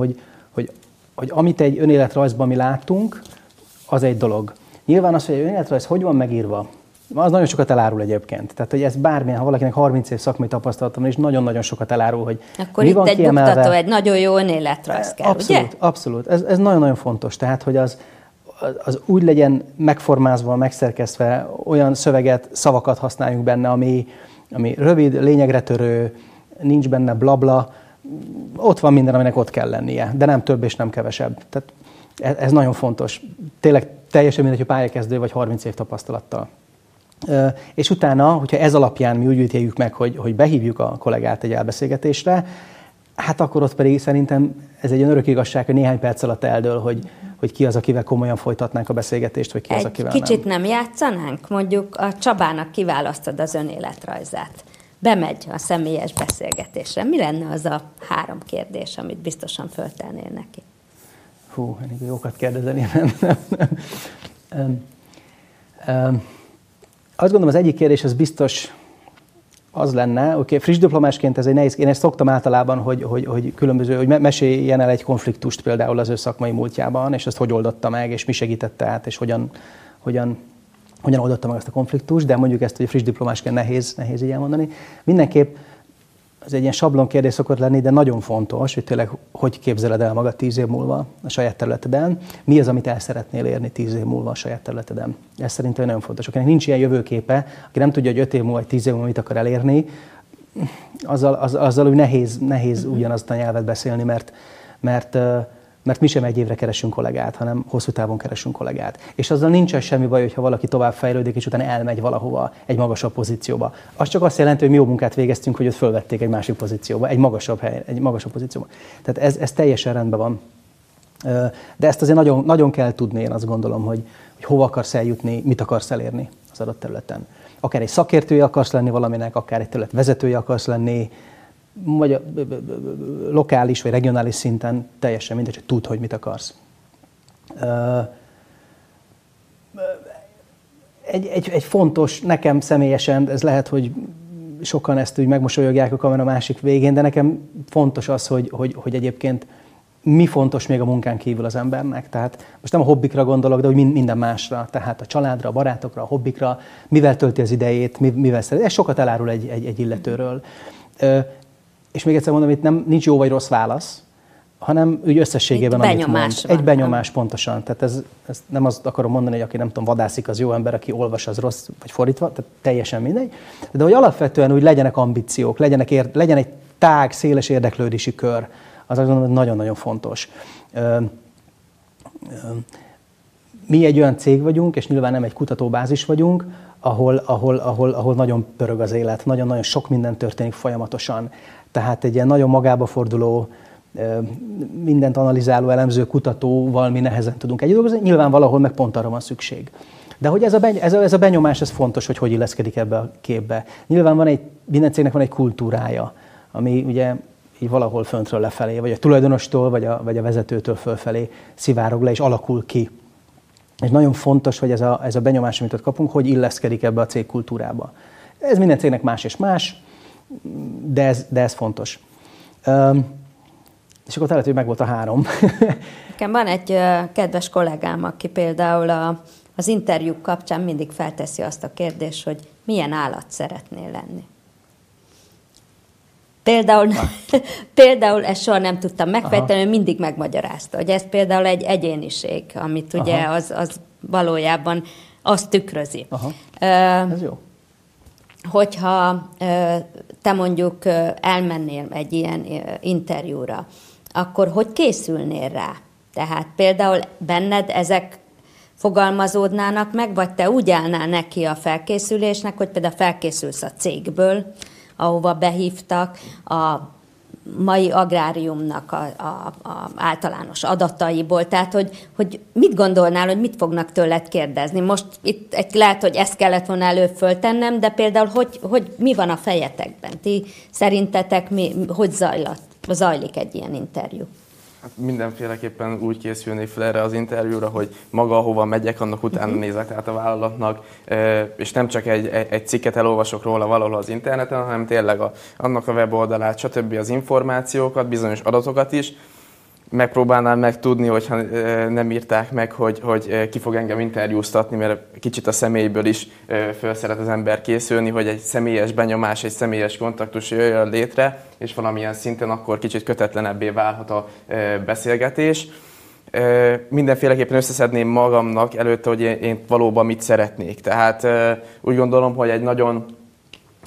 hogy amit egy önéletrajzban mi láttunk, az egy dolog. Nyilván az, hogy egy önéletrajz hogy van megírva, az nagyon sokat elárul egyébként. Tehát, hogy ez bármilyen, ha valakinek 30 év szakmai tapasztalatom, és nagyon-nagyon sokat elárul, hogy akkor mi van kiemelve. Akkor itt egy buktató, egy nagyon jó önéletrajz kell, abszolút, ugye? Abszolút, ez nagyon-nagyon fontos. Tehát, hogy az úgy legyen megformázva, megszerkesztve, olyan szöveget, szavakat használjunk benne, ami rövid, lényegre törő, nincs benne blabla, ott van minden, aminek ott kell lennie, de nem több és nem kevesebb. Tehát Ez nagyon fontos. Tényleg teljesen mindegy, hogy pályakezdő vagy 30 év tapasztalattal. És utána, hogyha ez alapján mi úgy ítéljük meg, hogy behívjuk a kollégát egy elbeszélgetésre, hát akkor ott pedig szerintem ez egy olyan örök igazság, hogy néhány perc alatt eldől, hogy ki az, akivel komolyan folytatnánk a beszélgetést, vagy ki az, akivel nem. Egy kicsit nem játszanánk? Mondjuk a Csabának kiválasztod az önéletrajzát. Bemegy a személyes beszélgetésre. Mi lenne az a 3 kérdés, amit biztosan föltennél neki? Hú, elég jókat kérdezeni. Azt gondolom, az egyik kérdés az biztos az lenne, oké, friss diplomásként ez egy nehéz, én ezt szoktam általában, hogy meséljen el egy konfliktust például az ő szakmai múltjában, és ezt hogy oldotta meg, és mi segítette át, és hogyan oldotta meg ezt a konfliktust, de mondjuk ezt, hogy friss diplomásként nehéz így elmondani. Mindenképp ez egy ilyen sablon kérdés szokott lenni, de nagyon fontos, hogy tényleg hogy képzeled el magad 10 év múlva a saját területeden, mi az, amit el szeretnél érni 10 év múlva a saját területeden. Ez szerintem nagyon fontos. Akinek nincs ilyen jövőképe, aki nem tudja, hogy 5 év múlva, vagy 10 év múlva mit akar elérni, azzal úgy nehéz ugyanazt a nyelvet beszélni, mert mi sem egy évre keresünk kollégát, hanem hosszú távon keresünk kollégát. És azzal nincs semmi baj, hogyha valaki tovább fejlődik, és utána elmegy valahova, egy magasabb pozícióba. Az csak azt jelenti, hogy mi jó munkát végeztünk, hogy őt fölvették egy másik pozícióba, egy magasabb pozícióba. Tehát ez teljesen rendben van. De ezt azért nagyon, nagyon kell tudni, én azt gondolom, hogy hova akarsz eljutni, mit akarsz elérni az adott területen. Akár egy szakértője akarsz lenni valaminek, akár egy terület vezetője akarsz lenni, vagy a lokális vagy regionális szinten, teljesen mindegy, hogy tudd, hogy mit akarsz. Egy fontos, nekem személyesen, ez lehet, hogy sokan ezt úgy megmosolyogják a kamera másik végén, de nekem fontos az, hogy egyébként mi fontos még a munkán kívül az embernek. Tehát most nem a hobbikra gondolok, de hogy minden másra, tehát a családra, a barátokra, a hobbikra, mivel tölti az idejét, mivel szeret. Ez sokat elárul egy illetőről. És még egyszer mondom, itt nincs jó vagy rossz válasz, hanem úgy összességében, itt amit mond. Egy benyomás, pontosan. Tehát ez nem azt akarom mondani, hogy aki nem tudom, vadászik, az jó ember, aki olvas, az rossz, vagy fordítva, tehát teljesen mindegy. De hogy alapvetően úgy legyenek ambíciók, legyen egy tág, széles érdeklődési kör, az azt gondolom, hogy nagyon-nagyon fontos. Mi egy olyan cég vagyunk, és nyilván nem egy kutatóbázis vagyunk, ahol nagyon pörög az élet, nagyon-nagyon sok minden történik folyamatosan. Tehát egy ilyen nagyon magába forduló, mindent analizáló, elemző kutatóval mi nehezen tudunk együtt dolgozni, nyilván valahol meg pont arra van szükség. De hogy ez a benyomás, ez fontos, hogy illeszkedik ebbe a képbe. Nyilván minden cégnek van egy kultúrája, ami ugye így valahol föntről lefelé, vagy a tulajdonostól, vagy a vezetőtől fölfelé szivárog le és alakul ki. És nagyon fontos, hogy ez a benyomás, amit ott kapunk, hogy illeszkedik ebbe a cég kultúrába. Ez minden cégnek más és más, de ez fontos. És akkor lehet, hogy megvolt a 3. Nekem van egy kedves kollégám, aki például az interjúk kapcsán mindig felteszi azt a kérdést, hogy milyen állat szeretnél lenni. Például ezt soha nem tudtam megfejteni, ő mindig megmagyarázta, hogy ez például egy egyéniség, amit ugye az valójában azt tükrözi. Ez jó. Hogyha te mondjuk elmennél egy ilyen interjúra, akkor hogy készülnél rá? Tehát például benned ezek fogalmazódnának meg, vagy te úgy állnál neki a felkészülésnek, hogy például felkészülsz a cégből, ahova behívtak, a mai agráriumnak a általános adataiból, tehát hogy mit gondolnál, hogy mit fognak tőled kérdezni. Most itt lehet, hogy ezt kellett volna előbb föltennem, de például hogy mi van a fejetekben? Ti szerintetek hogy zajlik egy ilyen interjú? Hát mindenféleképpen úgy készülnék fel erre az interjúra, hogy maga hova megyek, annak utána nézek át a vállalatnak, és nem csak egy cikket elolvasok róla valahol az interneten, hanem tényleg annak a weboldalát, stb. Az információkat, bizonyos adatokat is. Megpróbálnám megtudni, hogyha nem írták meg, hogy ki fog engem interjúztatni, mert kicsit a személyből is felszeret az ember készülni, hogy egy személyes benyomás, egy személyes kontaktus jöjjön létre, és valamilyen szinten akkor kicsit kötetlenebbé válhat a beszélgetés. Mindenféleképpen összeszedném magamnak előtte, hogy én valóban mit szeretnék. Tehát úgy gondolom, hogy egy nagyon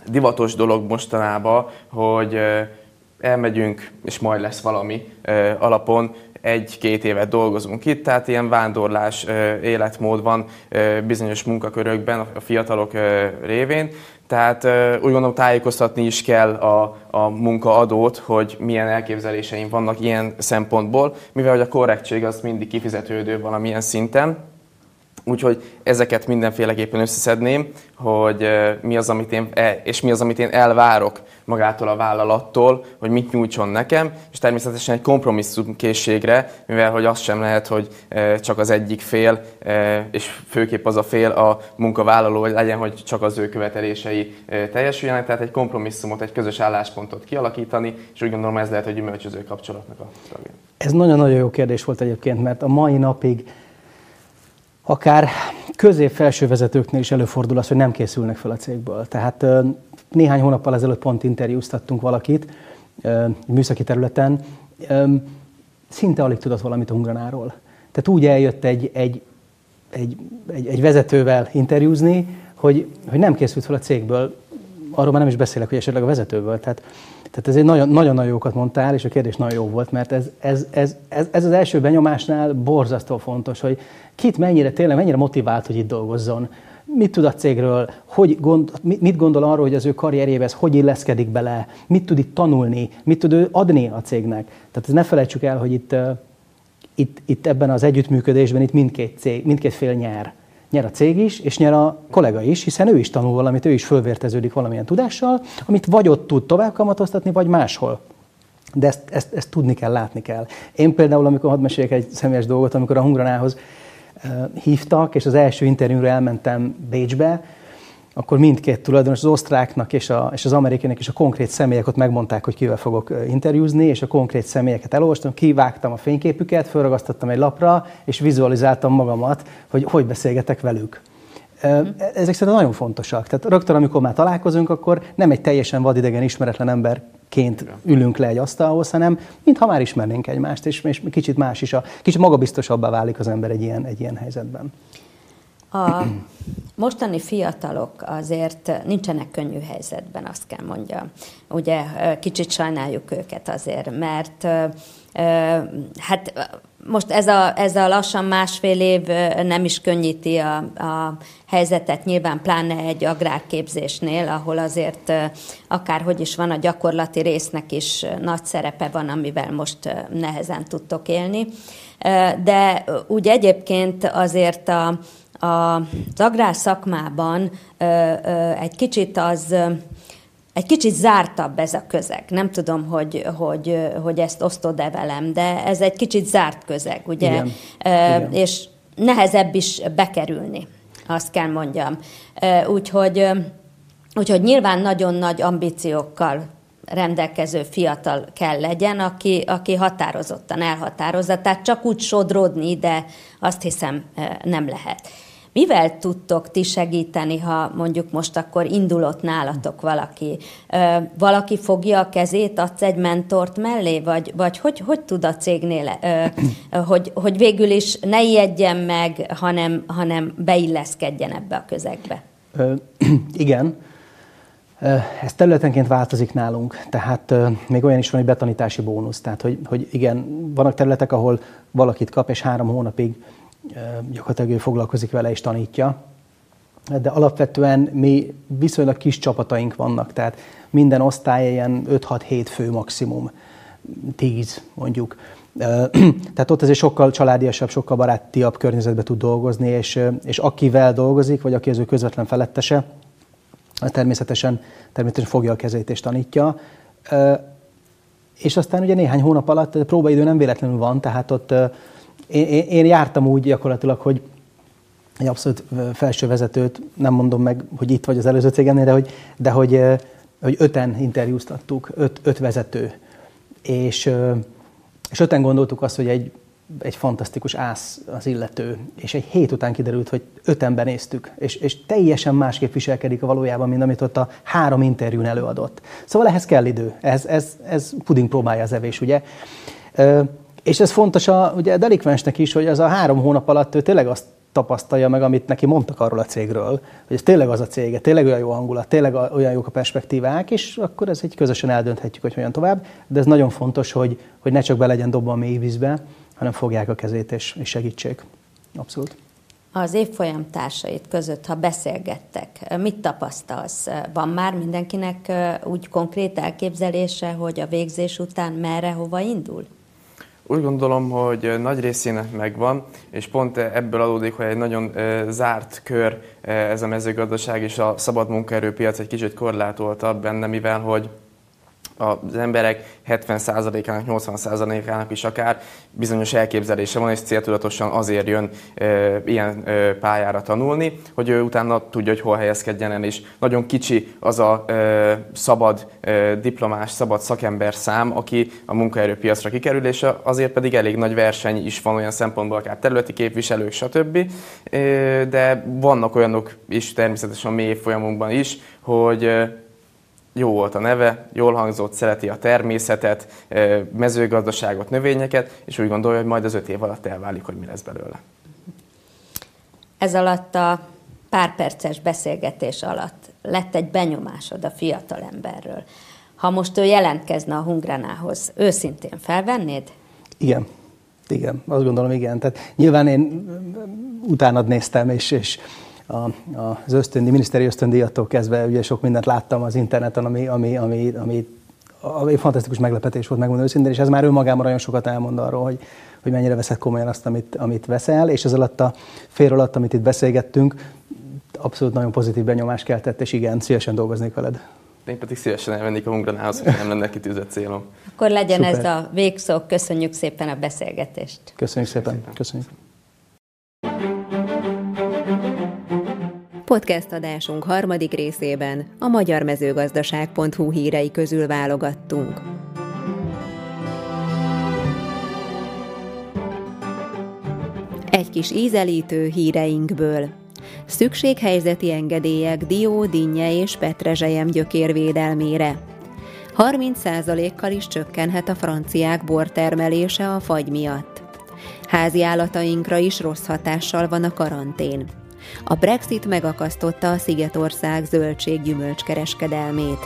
divatos dolog mostanában, hogy elmegyünk, és majd lesz valami alapon egy-két évet dolgozunk itt, tehát ilyen vándorlás életmód van bizonyos munkakörökben a fiatalok révén. Tehát úgy gondolom, tájékoztatni is kell a munkaadót, hogy milyen elképzeléseim vannak ilyen szempontból, mivel hogy a korrektség az mindig kifizetődő valamilyen szinten. Úgyhogy ezeket mindenféleképpen összeszedném, hogy mi az, amit én, és mi az, amit én elvárok magától a vállalattól, hogy mit nyújtson nekem, és természetesen egy kompromisszumkészségre, mivel hogy az sem lehet, hogy csak az egyik fél, és főképp az a fél a munkavállaló legyen, hogy csak az ő követelései teljesüljenek, tehát egy kompromisszumot, egy közös álláspontot kialakítani, és úgy gondolom, ez lehet a gyümölcsöző kapcsolatnak a tagja. Ez nagyon-nagyon jó kérdés volt egyébként, mert a mai napig akár közép-felső vezetőknél is előfordul az, hogy nem készülnek fel a cégből. Tehát néhány hónappal ezelőtt pont interjúztattunk valakit műszaki területen, szinte alig tudott valamit a Hungranáról. Tehát úgy eljött egy vezetővel interjúzni, hogy nem készült fel a cégből, arról már nem is beszélek, hogy esetleg a vezetőből. Tehát ez egy nagyon-nagyon jókat mondtál, és a kérdés nagyon jó volt, mert ez az első benyomásnál borzasztó fontos, hogy kit mennyire motivált, hogy itt dolgozzon. Mit tud a cégről, mit gondol arról, hogy az ő karrierjébe ez hogy illeszkedik bele, mit tud itt tanulni, mit tud ő adni a cégnek. Tehát ne felejtsük el, hogy itt ebben az együttműködésben itt mindkét fél nyer. Nyer a cég is, és nyer a kollega is, hiszen ő is tanul valamit, ő is fölvérteződik valamilyen tudással, amit vagy ott tud tovább kamatoztatni, vagy máshol. De ezt tudni kell, látni kell. Én például, amikor hadd meséljek egy személyes dolgot, amikor a Hungranához hívtak, és az első interjúra elmentem Bécsbe, akkor mindkét tulajdonos, az osztráknak és az amerikainak és a konkrét személyek ott megmondták, hogy kivel fogok interjúzni, és a konkrét személyeket elolvastam, kivágtam a fényképüket, felragasztottam egy lapra, és vizualizáltam magamat, hogy beszélgetek velük. Ezek szerintem nagyon fontosak. Tehát rögtön, amikor már találkozunk, akkor nem egy teljesen vadidegen, ismeretlen emberként ülünk le egy asztalhoz, hanem mintha már ismernénk egymást, és kicsit más is, kicsit magabiztosabbá válik az ember egy ilyen helyzetben. A mostani fiatalok azért nincsenek könnyű helyzetben, azt kell mondjam. Ugye kicsit sajnáljuk őket azért, mert hát most ez a lassan másfél év nem is könnyíti a helyzetet, nyilván pláne egy agrárképzésnél, ahol azért akárhogy is van, a gyakorlati résznek is nagy szerepe van, amivel most nehezen tudtok élni. De úgy egyébként azért az agrárszakmában egy kicsit zártabb ez a közeg. Nem tudom, hogy ezt osztod-e velem, de ez egy kicsit zárt közeg, ugye? Igen. És nehezebb is bekerülni, azt kell mondjam. Úgyhogy nyilván nagyon nagy ambíciókkal rendelkező fiatal kell legyen, aki határozottan elhatározza. Tehát csak úgy sodródni ide, azt hiszem, nem lehet. Mivel tudtok ti segíteni, ha mondjuk most akkor indulott nálatok valaki? Valaki fogja a kezét, adsz egy mentort mellé? Vagy hogy tud a cégnél, hogy végül is ne ijedjen meg, hanem beilleszkedjen ebbe a közegbe? Igen. Ez területenként változik nálunk, tehát még olyan is van, hogy betanítási bónusz. Tehát, hogy igen, vannak területek, ahol valakit kap, és 3 hónapig gyakorlatilag ő foglalkozik vele és tanítja. De alapvetően mi viszonylag kis csapataink vannak, tehát minden osztály ilyen 5-6-7 fő maximum, 10 mondjuk. Tehát ott azért sokkal családiasabb, sokkal barátiabb környezetben tud dolgozni, és akivel dolgozik, vagy aki az ő közvetlen felettese, az természetesen fogja a kezét és tanítja. És aztán ugye néhány hónap alatt a próbaidő nem véletlenül van, tehát ott én jártam úgy gyakorlatilag, hogy egy abszolút felső vezetőt, nem mondom meg, hogy itt vagy az előző cégemnél, de hogy 5-en interjúztattuk, 5 vezető. És 5-en gondoltuk azt, hogy egy fantasztikus ász az illető, és egy hét után kiderült, hogy 5-en benéztük, és teljesen másképp viselkedik valójában, mint amit ott a 3 interjún előadott. Szóval ehhez kell idő, ez puding próbálja az evés, ugye? És ez fontos ugye a delikvensnek is, hogy az a 3 hónap alatt ő tényleg azt tapasztalja meg, amit neki mondtak arról a cégről, hogy ez tényleg az a cége, tényleg olyan jó hangulat, tényleg olyan jók a perspektívák, és akkor ez így közösen eldönthetjük, hogy hogyan tovább. De ez nagyon fontos, hogy ne csak be legyen dobva a mély vízbe, hanem fogják a kezét és segítsék. Abszolút. Az évfolyam társait között, ha beszélgettek, mit tapasztalsz? Van már mindenkinek úgy konkrét elképzelése, hogy a végzés után merre, hova indul? Úgy gondolom, hogy nagy részének megvan, és pont ebből adódik, hogy egy nagyon zárt kör ez a mezőgazdaság, és a szabad munkaerőpiac egy kicsit korlátoltabb benne, mivel hogy az emberek 70%-ának, 80%-ának is akár bizonyos elképzelése van, és céltudatosan azért jön ilyen pályára tanulni, hogy ő utána tudja, hogy hol helyezkedjen el, és nagyon kicsi az a szabad diplomás, szabad szakember szám, aki a munkaerőpiacra kikerülése, azért pedig elég nagy verseny is van olyan szempontból, akár területi képviselők, stb. De vannak olyanok is természetesen a mély folyamunkban is, hogy jó volt a neve, jól hangzott, szereti a természetet, mezőgazdaságot, növényeket, és úgy gondolja, hogy majd az 5 év alatt elválik, hogy mi lesz belőle. Ez alatt a pár perces beszélgetés alatt lett egy benyomásod a fiatalemberről. Ha most ő jelentkezne a Hungranához, őszintén felvennéd? Igen. Igen, azt gondolom, igen. Tehát nyilván én utánad néztem, és az ösztöndi, miniszteri ösztöndíjattól kezdve ugye sok mindent láttam az interneten, ami fantasztikus meglepetés volt, megmondom őszintén, és ez már önmagában nagyon sokat elmond arról, hogy mennyire veszed komolyan azt, amit veszel, és az alatt a fél alatt, amit itt beszélgettünk, abszolút nagyon pozitív benyomást keltett, és igen, szívesen dolgoznék veled. Én pedig szívesen elvennék a Hungranához, hogy nem lenne kitűzött célom. Akkor legyen szuper. Ez a végszó, köszönjük szépen a beszélgetést. Köszönjük szépen. Köszönjük. Podcast adásunk harmadik részében a magyarmezogazdasag.hu hírei közül válogattunk. Egy kis ízelítő híreinkből. Szükséghelyzeti engedélyek dió, dinnye és petrezselyem gyökér védelmére. 30%-kal is csökkenhet a franciák bortermelése a fagy miatt. Háziállatainkra is rossz hatással van a karantén. A Brexit megakasztotta a Szigetország zöldség-gyümölcs kereskedelmét.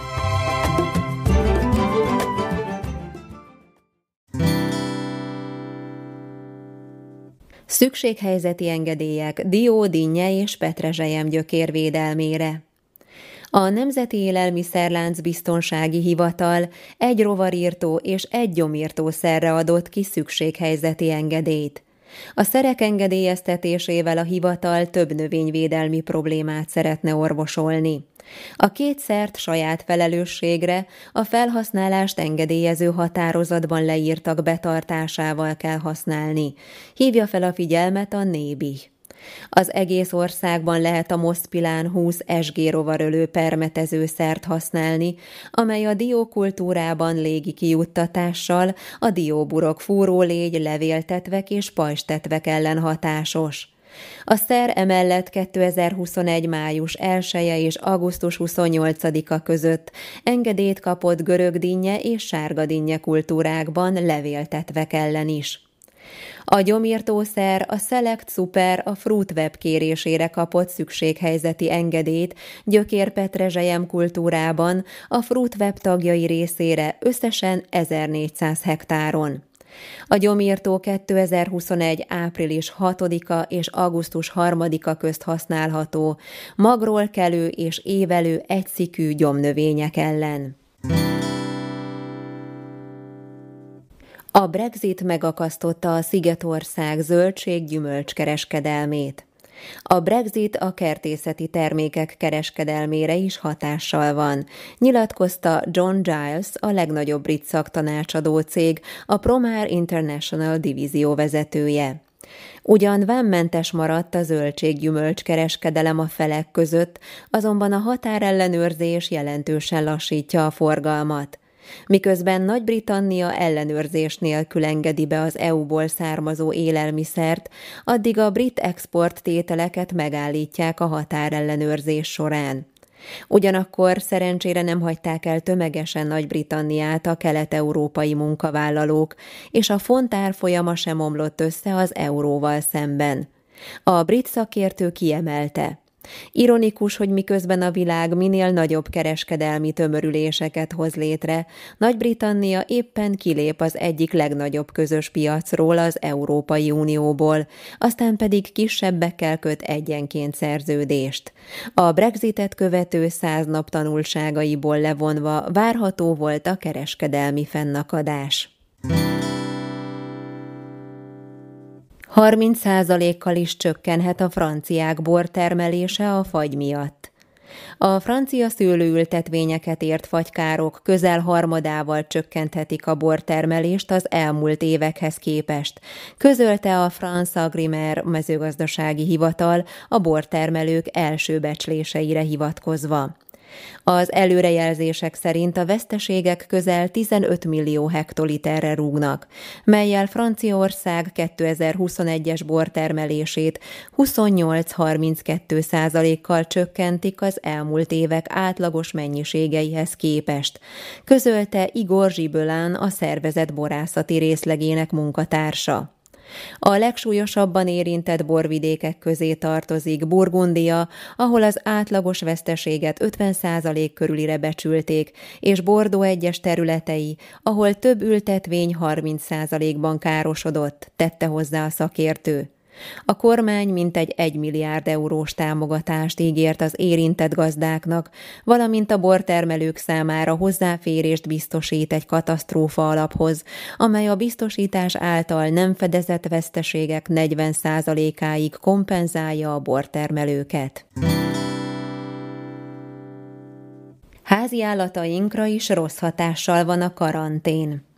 Szükséghelyzeti engedélyek dió, dinnye és petrezselyem gyökér védelmére. A Nemzeti Élelmiszerlánc Biztonsági Hivatal 1 rovarírtó és 1 gyomírtószerre adott ki szükséghelyzeti engedélyt. A szerek engedélyeztetésével a hivatal több növényvédelmi problémát szeretne orvosolni. A 2 szert saját felelősségre a felhasználást engedélyező határozatban leírtak betartásával kell használni. Hívja fel a figyelmet a NÉBIH. Az egész országban lehet a moszpilán 20 SG rovarölő permetező szert használni, amely a diókultúrában légi kijuttatással a dióburok, fúrólégy, levéltetvek és pajzstetvek ellen hatásos. A szer emellett 2021. május 1-e és augusztus 28-a között engedélyt kapott görögdinnye és sárgadinnye kultúrákban levéltetvek ellen is. A gyomírtószer a Select Super a FruitWeb kérésére kapott szükséghelyzeti engedélyt gyökérpetrezselyem kultúrában a FruitWeb tagjai részére összesen 1400 hektáron. A gyomírtó 2021. április 6-a és augusztus 3-a közt használható, magról kelő és évelő egyszikű gyomnövények ellen. A Brexit megakasztotta a Szigetország zöldség-gyümölcs kereskedelmét. A Brexit a kertészeti termékek kereskedelmére is hatással van, nyilatkozta John Giles, a legnagyobb brit szaktanácsadó cég, a Promar International divízió vezetője. Ugyan vámmentes maradt a zöldség-gyümölcs kereskedelem a felek között, azonban a határellenőrzés jelentősen lassítja a forgalmat. Miközben Nagy-Britannia ellenőrzés nélkül engedi be az EU-ból származó élelmiszert, addig a brit exporttételeket megállítják a határellenőrzés során. Ugyanakkor szerencsére nem hagyták el tömegesen Nagy-Britanniát a kelet-európai munkavállalók, és a font árfolyama sem omlott össze az euróval szemben. A brit szakértő kiemelte: Ironikus, hogy miközben a világ minél nagyobb kereskedelmi tömörüléseket hoz létre, Nagy-Britannia éppen kilép az egyik legnagyobb közös piacról, az Európai Unióból, aztán pedig kisebbekkel köt egyenként szerződést. A Brexitet követő 100 nap tanulságaiból levonva várható volt a kereskedelmi fennakadás. 30%-kal is csökkenhet a franciák bortermelése a fagy miatt. A francia szőlőültetvényeket ért fagykárok közel harmadával csökkenthetik a bortermelést az elmúlt évekhez képest, közölte a France Agrimer mezőgazdasági hivatal a bortermelők első becsléseire hivatkozva. Az előrejelzések szerint a veszteségek közel 15 millió hektoliterre rúgnak, mellyel Franciaország 2021-es bortermelését 28-32%-kal csökkentik az elmúlt évek átlagos mennyiségeihez képest, közölte Igor Zsibőlán, a szervezet borászati részlegének munkatársa. A legsúlyosabban érintett borvidékek közé tartozik Burgundia, ahol az átlagos veszteséget 50% körülire becsülték, és Bordeaux egyes területei, ahol több ültetvény 30%-ban károsodott, tette hozzá a szakértő. A kormány mintegy 1 milliárd eurós támogatást ígért az érintett gazdáknak, valamint a bortermelők számára hozzáférést biztosít egy katasztrófa alaphoz, amely a biztosítás által nem fedezett veszteségek 40%-áig kompenzálja a bortermelőket. Házi állatainkra is rossz hatással van a karantén.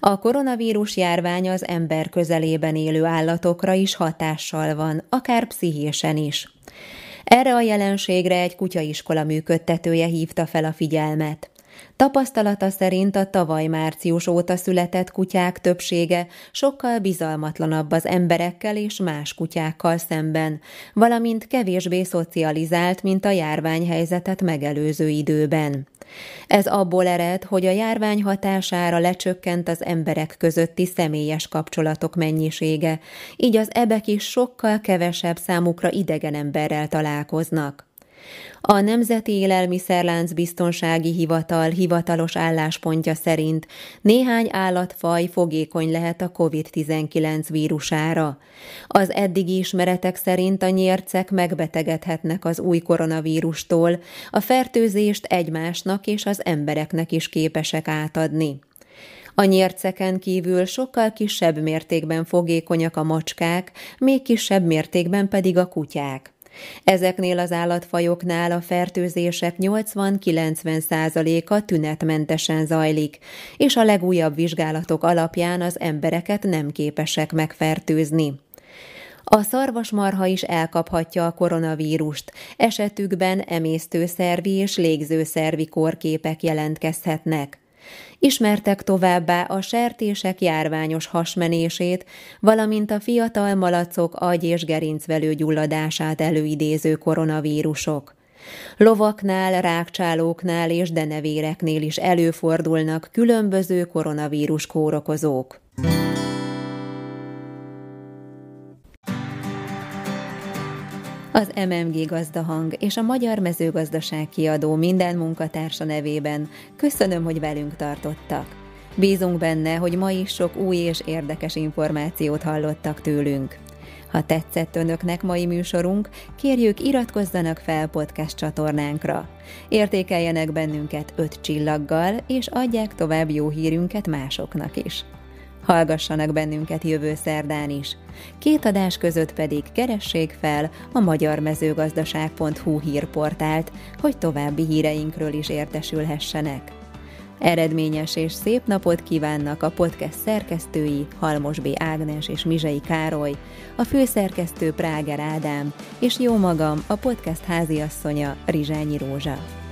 A koronavírus járvány az ember közelében élő állatokra is hatással van, akár pszichésen is. Erre a jelenségre egy kutyaiskola működtetője hívta fel a figyelmet. Tapasztalata szerint a tavaly március óta született kutyák többsége sokkal bizalmatlanabb az emberekkel és más kutyákkal szemben, valamint kevésbé szocializált, mint a járványhelyzetet megelőző időben. Ez abból ered, hogy a járvány hatására lecsökkent az emberek közötti személyes kapcsolatok mennyisége, így az ebek is sokkal kevesebb számukra idegen emberrel találkoznak. A Nemzeti Élelmiszerlánc Biztonsági Hivatal hivatalos álláspontja szerint néhány állatfaj fogékony lehet a COVID-19 vírusára. Az eddigi ismeretek szerint a nyércek megbetegedhetnek az új koronavírustól, a fertőzést egymásnak és az embereknek is képesek átadni. A nyérceken kívül sokkal kisebb mértékben fogékonyak a macskák, még kisebb mértékben pedig a kutyák. Ezeknél az állatfajoknál a fertőzések 80-90%-a tünetmentesen zajlik, és a legújabb vizsgálatok alapján az embereket nem képesek megfertőzni. A szarvasmarha is elkaphatja a koronavírust, esetükben emésztőszervi és légzőszervi kórképek jelentkezhetnek. Ismertek továbbá a sertések járványos hasmenését, valamint a fiatal malacok agy- és gerincvelő gyulladását előidéző koronavírusok. Lovaknál, rákcsálóknál és denevéreknél is előfordulnak különböző koronavírus kórokozók. Az MMG Gazdahang és a Magyar Mezőgazdaság kiadó minden munkatársa nevében köszönöm, hogy velünk tartottak. Bízunk benne, hogy ma is sok új és érdekes információt hallottak tőlünk. Ha tetszett önöknek mai műsorunk, kérjük, iratkozzanak fel podcast csatornánkra. Értékeljenek bennünket 5 csillaggal, és adják tovább jó hírünket másoknak is. Hallgassanak bennünket jövő szerdán is. 2 adás között pedig keressék fel a magyarmezogazdasag.hu hírportált, hogy további híreinkről is értesülhessenek. Eredményes és szép napot kívánnak a podcast szerkesztői, Halmos B. Ágnes és Mizei Károly, a főszerkesztő Práger Ádám, és jó magam, a podcast háziasszonya, Rizsányi Rózsa.